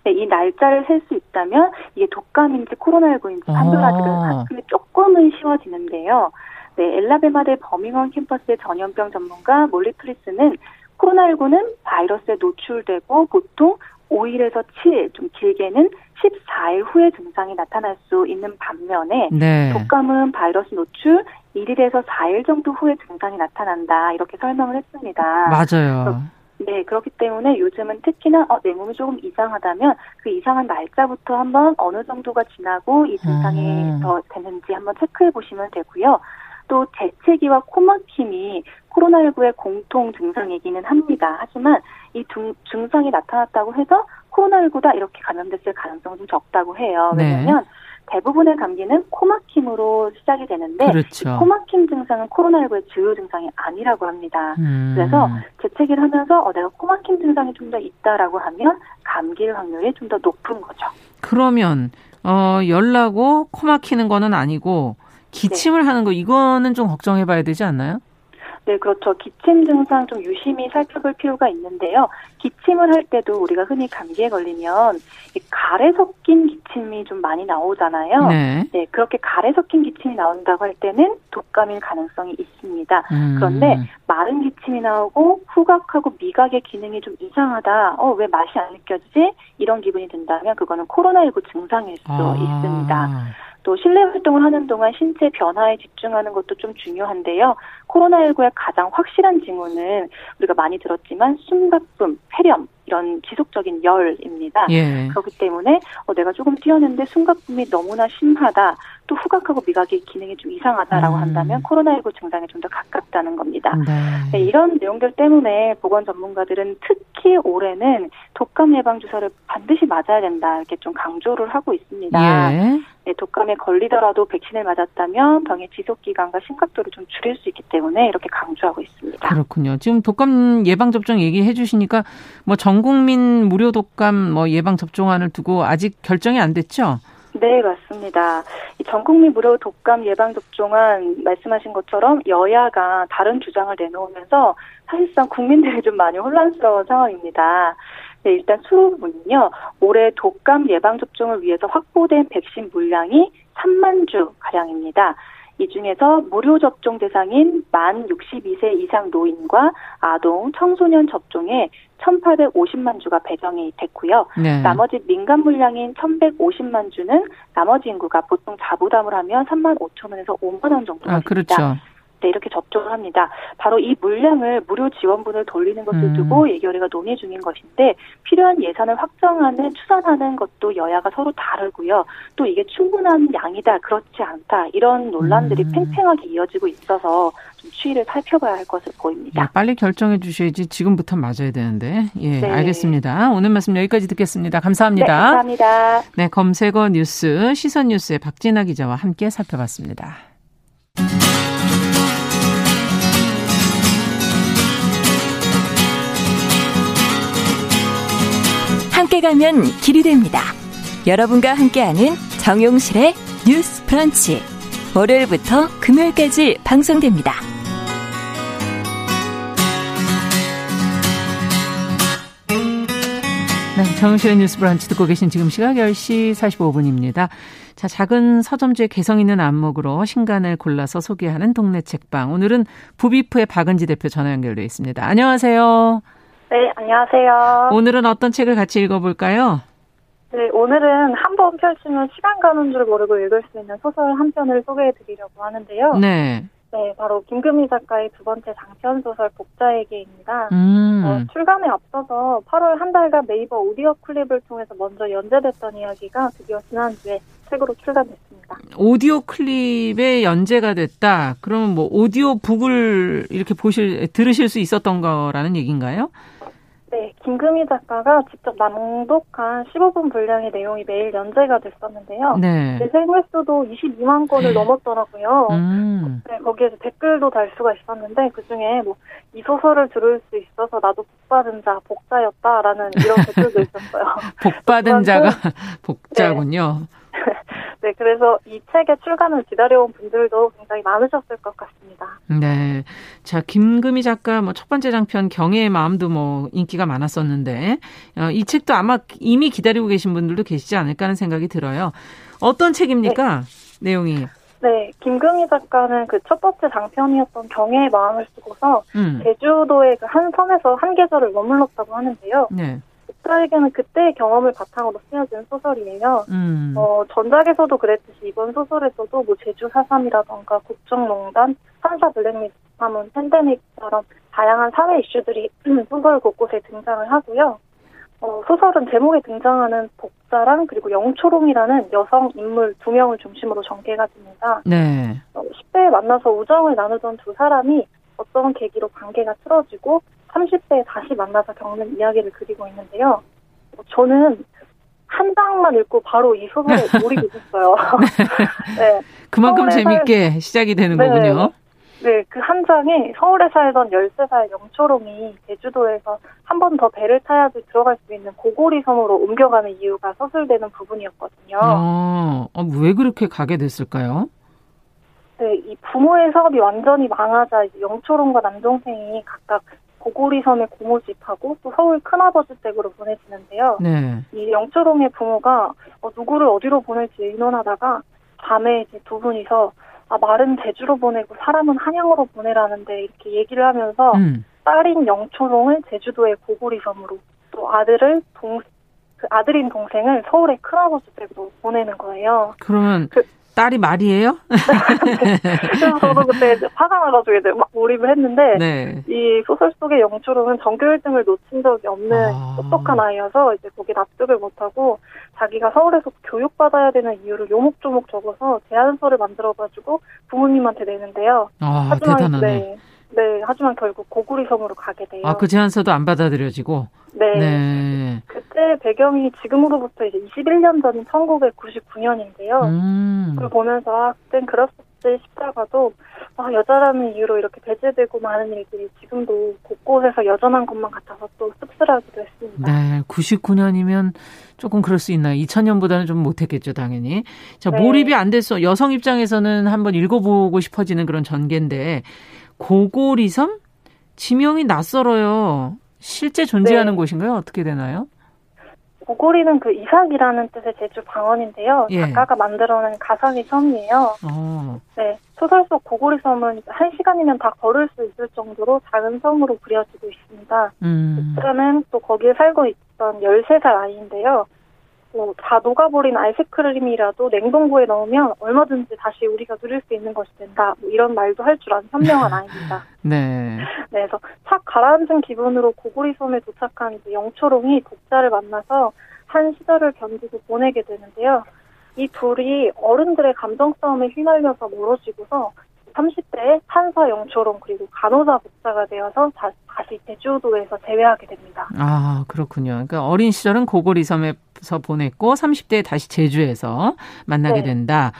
네, 이 날짜를 셀 수 있다면 이게 독감인지 코로나십구인지 판별하기가 조금은 쉬워지는데요. 네, 엘라베마대 버밍엄 캠퍼스의 전염병 전문가 몰리 프리스는 코로나십구는 바이러스에 노출되고 보통 오일에서 칠일, 좀 길게는 십사일 후에 증상이 나타날 수 있는 반면에 네. 독감은 바이러스 노출 일일에서 사일 정도 후에 증상이 나타난다. 이렇게 설명을 했습니다. 맞아요. 네, 그렇기 때문에 요즘은 특히나 어, 내 몸이 조금 이상하다면 그 이상한 날짜부터 한번 어느 정도가 지나고 이 증상이 음. 더 되는지 한번 체크해 보시면 되고요. 또 재채기와 코막힘이 코로나십구의 공통 증상이기는 합니다. 하지만 이 등, 증상이 나타났다고 해서 코로나십구다 이렇게 감염됐을 가능성은 좀 적다고 해요. 왜냐하면 네. 대부분의 감기는 코막힘으로 시작이 되는데 그렇죠. 코막힘 증상은 코로나십구의 주요 증상이 아니라고 합니다. 음. 그래서 재채기를 하면서 어, 내가 코막힘 증상이 좀 더 있다라고 하면 감기일 확률이 좀 더 높은 거죠. 그러면 어, 열 나고 코막히는 거는 아니고 기침을 네. 하는 거 이거는 좀 걱정해봐야 되지 않나요? 네, 그렇죠. 기침 증상 좀 유심히 살펴볼 필요가 있는데요. 기침을 할 때도 우리가 흔히 감기에 걸리면 이 가래 섞인 기침이 좀 많이 나오잖아요. 네. 네, 그렇게 가래 섞인 기침이 나온다고 할 때는 독감일 가능성이 있습니다. 음. 그런데 마른 기침이 나오고 후각하고 미각의 기능이 좀 이상하다. 어, 왜 맛이 안 느껴지지? 이런 기분이 든다면 그거는 코로나십구 증상일 수 아. 있습니다. 또 실내 활동을 하는 동안 신체 변화에 집중하는 것도 좀 중요한데요. 코로나십구의 가장 확실한 징후는 우리가 많이 들었지만 숨가쁨, 폐렴 이런 지속적인 열입니다. 예. 그렇기 때문에 어, 내가 조금 뛰었는데 숨가쁨이 너무나 심하다. 또 후각하고 미각의 기능이 좀 이상하다라고 음. 한다면 코로나십구 증상에 좀 더 가깝다는 겁니다. 네. 네, 이런 내용들 때문에 보건 전문가들은 특히 올해는 독감 예방 주사를 반드시 맞아야 된다. 이렇게 좀 강조를 하고 있습니다. 예. 네, 독감에 걸리더라도 백신을 맞았다면 병의 지속 기간과 심각도를 좀 줄일 수 있기 때문에 이렇게 강조하고 있습니다. 그렇군요. 지금 독감 예방 접종 얘기해 주시니까 뭐 전 국민 무료 독감 뭐 예방 접종안을 두고 아직 결정이 안 됐죠? 네, 맞습니다. 전 국민 무료 독감 예방접종안 말씀하신 것처럼 여야가 다른 주장을 내놓으면서 사실상 국민들이 좀 많이 혼란스러운 상황입니다. 네, 일단 수로부는요, 올해 독감 예방접종을 위해서 확보된 백신 물량이 삼만 주가량입니다. 이 중에서 무료 접종 대상인 만 육십이 세 이상 노인과 아동, 청소년 접종에 천팔백오십만 주가 배정이 됐고요. 네. 나머지 민간 물량인 천백오십만 주는 나머지 인구가 보통 자부담을 하면 삼만 오천 원에서 오만 원 정도 됩니다. 아, 그렇죠. 네, 이렇게 접종을 합니다. 바로 이 물량을 무료 지원분을 돌리는 것을 음. 두고 예결위가 논의 중인 것인데 필요한 예산을 확정하는, 추산하는 것도 여야가 서로 다르고요. 또 이게 충분한 양이다, 그렇지 않다 이런 논란들이 음. 팽팽하게 이어지고 있어서 좀 추이를 살펴봐야 할 것을 보입니다. 예, 빨리 결정해 주셔야지 지금부터 맞아야 되는데. 예, 네. 알겠습니다. 오늘 말씀 여기까지 듣겠습니다. 감사합니다. 네, 감사합니다. 네, 검색어 뉴스 시선 뉴스의 박진아 기자와 함께 살펴봤습니다. 함께 가면 길이 됩니다. 여러분과 함께하는 정용실의 뉴스 브런치. 월요일부터 금요일까지 방송됩니다. 네, 정영실의 뉴스 브런치 듣고 계신 지금 시각 열 시 사십오 분입니다. 자, 작은 서점주의 개성 있는 안목으로 신간을 골라서 소개하는 동네 책방. 오늘은 부비프의 박은지 대표 전화 연결돼 있습니다. 안녕하세요. 네, 안녕하세요. 오늘은 어떤 책을 같이 읽어볼까요? 네, 오늘은 한 번 펼치면 시간 가는 줄 모르고 읽을 수 있는 소설 한 편을 소개해드리려고 하는데요. 네. 네, 바로 김금희 작가의 두 번째 장편 소설 복자에게입니다. 음. 어, 출간에 앞서서 팔월 한 달간 네이버 오디오 클립을 통해서 먼저 연재됐던 이야기가 드디어 지난주에 책으로 출간됐습니다. 오디오 클립에 연재가 됐다. 그러면 뭐 오디오 북을 이렇게 보실 들으실 수 있었던 거라는 얘기인가요? 네, 김금희 작가가 직접 낭독한 십오 분 분량의 내용이 매일 연재가 됐었는데요. 네. 에스엔에스도 이십이만 건을 넘었더라고요. 음. 네, 거기에서 댓글도 달 수가 있었는데 그중에 뭐 이 소설을 들을 수 있어서 나도 복받은 자, 복자였다라는 이런 댓글도 있었어요. 복받은 자가 복자군요. 네. 네, 그래서 이 책의 출간을 기다려온 분들도 굉장히 많으셨을 것 같습니다. 네, 자 김금희 작가 뭐 첫 번째 장편 경애의 마음도 뭐 인기가 많았었는데 어, 이 책도 아마 이미 기다리고 계신 분들도 계시지 않을까 하는 생각이 들어요. 어떤 책입니까? 네. 내용이? 네, 김금희 작가는 그 첫 번째 장편이었던 경애의 마음을 쓰고서 음. 제주도의 그 한 섬에서 한 계절을 머물렀다고 하는데요. 네. 저에게는 그때의 경험을 바탕으로 쓰여진 소설이에요. 음. 어, 전작에서도 그랬듯이 이번 소설에서도 뭐 제주 사삼이라던가 국정농단, 산사 블랙리스트 파문, 팬데믹처럼 다양한 사회 이슈들이 소설 곳곳에 등장을 하고요. 어, 소설은 제목에 등장하는 복자랑 그리고 영초롱이라는 여성 인물 두 명을 중심으로 전개가 됩니다. 네. 어, 십 대에 만나서 우정을 나누던 두 사람이 어떤 계기로 관계가 틀어지고 삼십 대에 다시 만나서 겪는 이야기를 그리고 있는데요. 저는 한 장만 읽고 바로 이 소설에 몰입이 됐어요. 네. 그만큼 재밌게 살... 시작이 되는 네. 거군요. 네, 그 한 장에 서울에 살던 열세 살 영초롱이 제주도에서 한 번 더 배를 타야지 들어갈 수 있는 고고리 섬으로 옮겨가는 이유가 서술되는 부분이었거든요. 아, 왜 그렇게 가게 됐을까요? 네, 이 부모의 사업이 완전히 망하자 이제 영초롱과 남동생이 각각 고고리 섬에 고모집하고 또 서울 큰아버지 댁으로 보내지는데요. 네. 이 영초롱의 부모가 어, 누구를 어디로 보낼지 의논하다가 밤에 이제 두 분이서 아, 말은 제주로 보내고 사람은 한양으로 보내라는데 이렇게 얘기를 하면서 음. 딸인 영초롱을 제주도의 고고리 섬으로 또 아들을 동 그 아들인 동생을 서울의 큰아버지 댁으로 보내는 거예요. 그러면 그, 딸이 말이에요? 그래서 저도 그때 화가 나가지고 이제 막 몰입을 했는데 네. 이 소설 속의 영초롱은 전교 일 등을 놓친 적이 없는 아. 똑똑한 아이여서 이제 거기에 납득을 못하고 자기가 서울에서 교육받아야 되는 이유를 요목조목 적어서 제안서를 만들어가지고 부모님한테 내는데요. 아, 하지만 대단하네. 네, 네, 하지만 결국 고구리 섬으로 가게 돼요. 아, 그 제안서도 안 받아들여지고? 네. 네. 그때 배경이 지금으로부터 이제 이십일 년 전인 천구백구십구 년인데요. 음. 그걸 보면서 아, 그땐 그랬었지 싶다가도 아, 여자라는 이유로 이렇게 배제되고 많은 일들이 지금도 곳곳에서 여전한 것만 같아서 또 씁쓸하기도 했습니다. 네, 구십구 년이면 조금 그럴 수 있나요? 이천 년보다는 좀 못했겠죠, 당연히. 자, 네. 몰입이 안 됐어. 여성 입장에서는 한번 읽어보고 싶어지는 그런 전개인데 고고리섬? 지명이 낯설어요. 실제 존재하는 네. 곳인가요? 어떻게 되나요? 고고리는 그 이삭이라는 뜻의 제주 방언인데요. 예. 작가가 만들어낸 가상의 섬이에요. 오. 네, 소설 속 고고리 섬은 한 시간이면 다 걸을 수 있을 정도로 작은 섬으로 그려지고 있습니다. 음. 그때는 또 거기에 살고 있던 열세 살 아이인데요. 뭐 다 녹아버린 아이스크림이라도 냉동고에 넣으면 얼마든지 다시 우리가 누릴 수 있는 것이 된다. 뭐 이런 말도 할 줄 아는 현명한 아이입니다. 네. 네. 그래서 착 가라앉은 기분으로 고고리 섬에 도착한 이제 영초롱이 복자를 만나서 한 시절을 견디고 보내게 되는데요. 이 둘이 어른들의 감정 싸움에 휘말려서 멀어지고서 삼십 대에 산사 영초롱 그리고 간호사 복자가 되어서 다, 다시 제주도에서 재회하게 됩니다. 아, 그렇군요. 그러니까 어린 시절은 고고리 섬에서 보냈고 삼십 대에 다시 제주에서 만나게 네. 된다.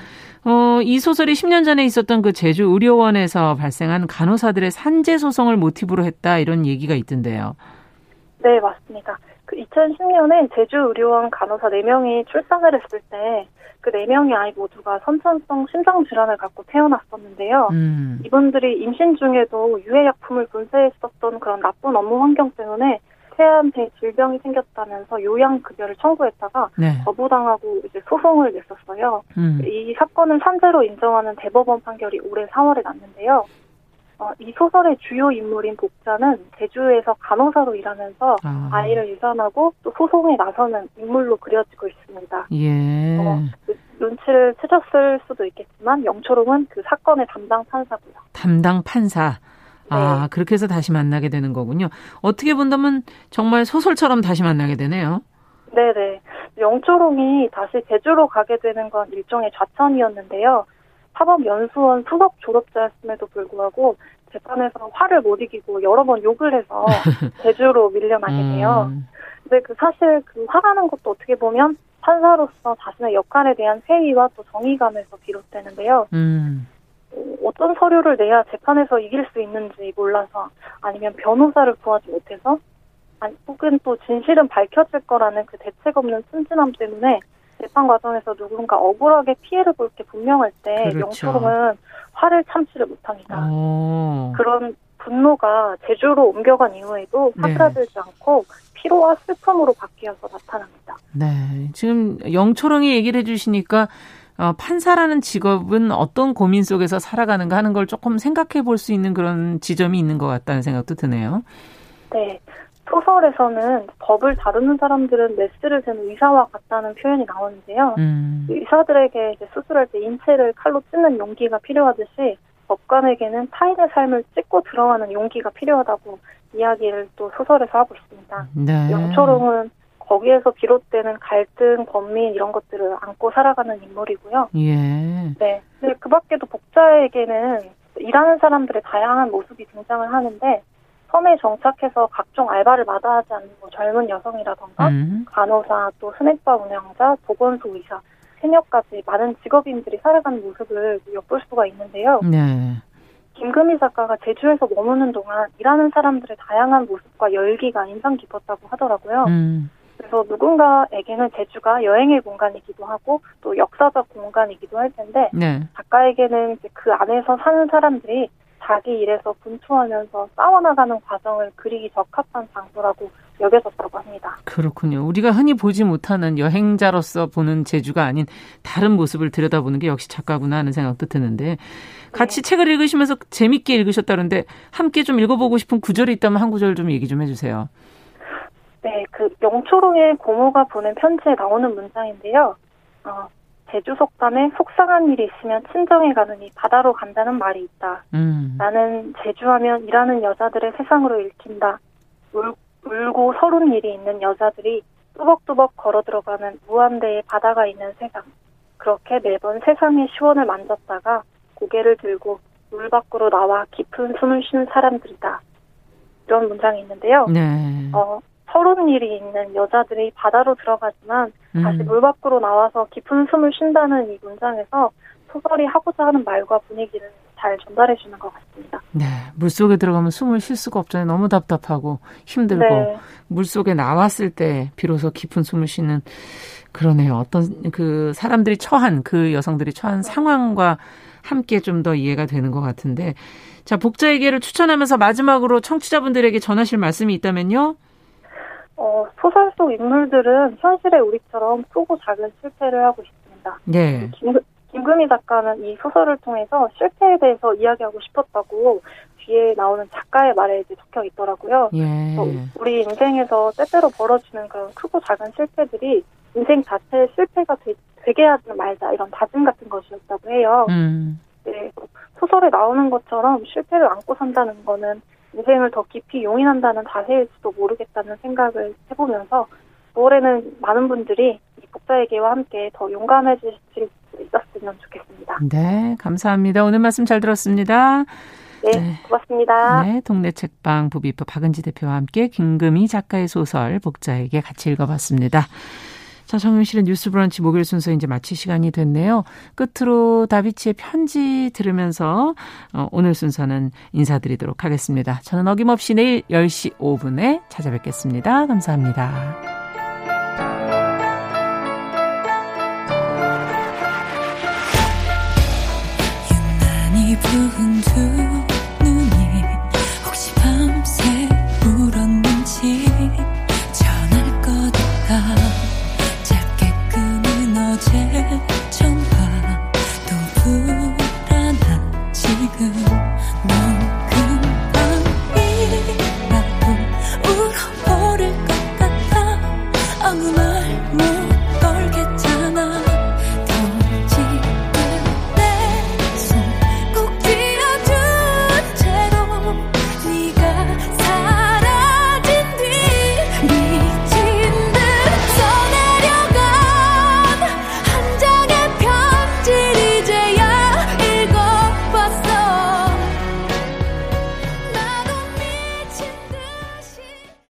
어, 이 소설이 십 년 전에 있었던 그 제주 의료원에서 발생한 간호사들의 산재 소송을 모티브로 했다 이런 얘기가 있던데요. 네, 맞습니다. 그 이천십 년에 제주 의료원 간호사 네 명이 출산을 했을 때 그 네 명의 아이 모두가 선천성 심장질환을 갖고 태어났었는데요. 음. 이분들이 임신 중에도 유해약품을 분쇄했었던 그런 나쁜 업무 환경 때문에 태아한테 질병이 생겼다면서 요양급여를 청구했다가 네. 거부당하고 이제 소송을 냈었어요. 음. 이 사건을 산재로 인정하는 대법원 판결이 올해 사월에 났는데요. 어, 이 소설의 주요 인물인 복자는 제주에서 간호사로 일하면서 아. 아이를 유산하고 또 소송에 나서는 인물로 그려지고 있습니다. 예. 어, 그, 눈치를 채셨을 수도 있겠지만 영초롱은 그 사건의 담당 판사고요. 담당 판사. 네. 아, 그렇게 해서 다시 만나게 되는 거군요. 어떻게 본다면 정말 소설처럼 다시 만나게 되네요. 네네. 영초롱이 다시 제주로 가게 되는 건 일종의 좌천이었는데요. 사법연수원 수석 졸업자였음에도 불구하고 재판에서 화를 못 이기고 여러 번 욕을 해서 제주로 밀려나게 돼요. 음. 근데 그 사실 그 화나는 것도 어떻게 보면 판사로서 자신의 역할에 대한 회의와 또 정의감에서 비롯되는데요. 음. 어떤 서류를 내야 재판에서 이길 수 있는지 몰라서 아니면 변호사를 구하지 못해서 아니, 혹은 또 진실은 밝혀질 거라는 그 대책 없는 순진함 때문에 재판 과정에서 누군가 억울하게 피해를 볼 게 분명할 때 그렇죠. 영초롱은 화를 참지를 못합니다. 오. 그런 분노가 제주로 옮겨간 이후에도 사그라들지 네. 않고 피로와 슬픔으로 바뀌어서 나타납니다. 네, 지금 영초롱이 얘기를 해주시니까 어, 판사라는 직업은 어떤 고민 속에서 살아가는가 하는 걸 조금 생각해 볼 수 있는 그런 지점이 있는 것 같다는 생각도 드네요. 네. 소설에서는 법을 다루는 사람들은 메스를 드는 의사와 같다는 표현이 나오는데요. 음. 의사들에게 이제 수술할 때 인체를 칼로 찢는 용기가 필요하듯이 법관에게는 타인의 삶을 찢고 들어가는 용기가 필요하다고 이야기를 또 소설에서 하고 있습니다. 네. 영초롱은 거기에서 비롯되는 갈등, 범민 이런 것들을 안고 살아가는 인물이고요. 예. 네. 그 밖에도 복자에게는 일하는 사람들의 다양한 모습이 등장을 하는데 섬에 정착해서 각종 알바를 마다하지 않는 뭐 젊은 여성이라던가 음. 간호사, 또 스낵바 운영자, 보건소 의사, 세녀까지 많은 직업인들이 살아가는 모습을 엿볼 수가 있는데요. 네. 김금희 작가가 제주에서 머무는 동안 일하는 사람들의 다양한 모습과 열기가 인상 깊었다고 하더라고요. 음. 그래서 누군가에게는 제주가 여행의 공간이기도 하고 또 역사적 공간이기도 할 텐데 네. 작가에게는 이제 그 안에서 사는 사람들이 자기 일에서 분투하면서 싸워나가는 과정을 그리기 적합한 장소라고 여겨졌다고 합니다. 그렇군요. 우리가 흔히 보지 못하는 여행자로서 보는 제주가 아닌 다른 모습을 들여다보는 게 역시 작가구나 하는 생각도 드는데 같이 네. 책을 읽으시면서 재밌게 읽으셨다는데 함께 좀 읽어보고 싶은 구절이 있다면 한 구절 좀 얘기 좀 해주세요. 네. 그 영초롱의 고모가 보낸 편지에 나오는 문장인데요. 어. 제주 속담에 속상한 일이 있으면 친정에 가느니 바다로 간다는 말이 있다. 음. 나는 제주하면 일하는 여자들의 세상으로 읽힌다. 울, 울고 서른 일이 있는 여자들이 뚜벅뚜벅 걸어 들어가는 무한대의 바다가 있는 세상. 그렇게 매번 세상의 시원을 만졌다가 고개를 들고 물 밖으로 나와 깊은 숨을 쉬는 사람들이다. 이런 문장이 있는데요. 네. 어. 서러운 일이 있는 여자들이 바다로 들어가지만 다시 음. 물 밖으로 나와서 깊은 숨을 쉰다는 이 문장에서 소설이 하고자 하는 말과 분위기를 잘 전달해 주는 것 같습니다. 네, 물속에 들어가면 숨을 쉴 수가 없잖아요. 너무 답답하고 힘들고 네. 물속에 나왔을 때 비로소 깊은 숨을 쉬는 그러네요. 어떤 그 사람들이 처한 그 여성들이 처한 상황과 함께 좀 더 이해가 되는 것 같은데 자 복자에게를 추천하면서 마지막으로 청취자분들에게 전하실 말씀이 있다면요? 어, 소설 속 인물들은 현실의 우리처럼 크고 작은 실패를 하고 있습니다. 네. 김, 김금희 작가는 이 소설을 통해서 실패에 대해서 이야기하고 싶었다고 뒤에 나오는 작가의 말에 이제 적혀 있더라고요. 예. 어, 우리 인생에서 때때로 벌어지는 그런 크고 작은 실패들이 인생 자체의 실패가 되, 되게 하지 말자 이런 다짐 같은 것이었다고 해요. 음. 네. 소설에 나오는 것처럼 실패를 안고 산다는 거는 인생을 더 깊이 용인한다는 자세일지도 모르겠다는 생각을 해보면서 올해는 많은 분들이 이 복자에게와 함께 더 용감해지실 수 있었으면 좋겠습니다. 네, 감사합니다. 오늘 말씀 잘 들었습니다. 네, 네. 고맙습니다. 네, 동네 책방 부비프 박은지 대표와 함께 김금희 작가의 소설 복자에게 같이 읽어봤습니다. 자, 정용실의 뉴스 브런치 목요일 순서 이제 마칠 시간이 됐네요. 끝으로 다비치의 편지 들으면서 오늘 순서는 인사드리도록 하겠습니다. 저는 어김없이 내일 열 시 오 분에 찾아뵙겠습니다. 감사합니다. 유난히 부은 두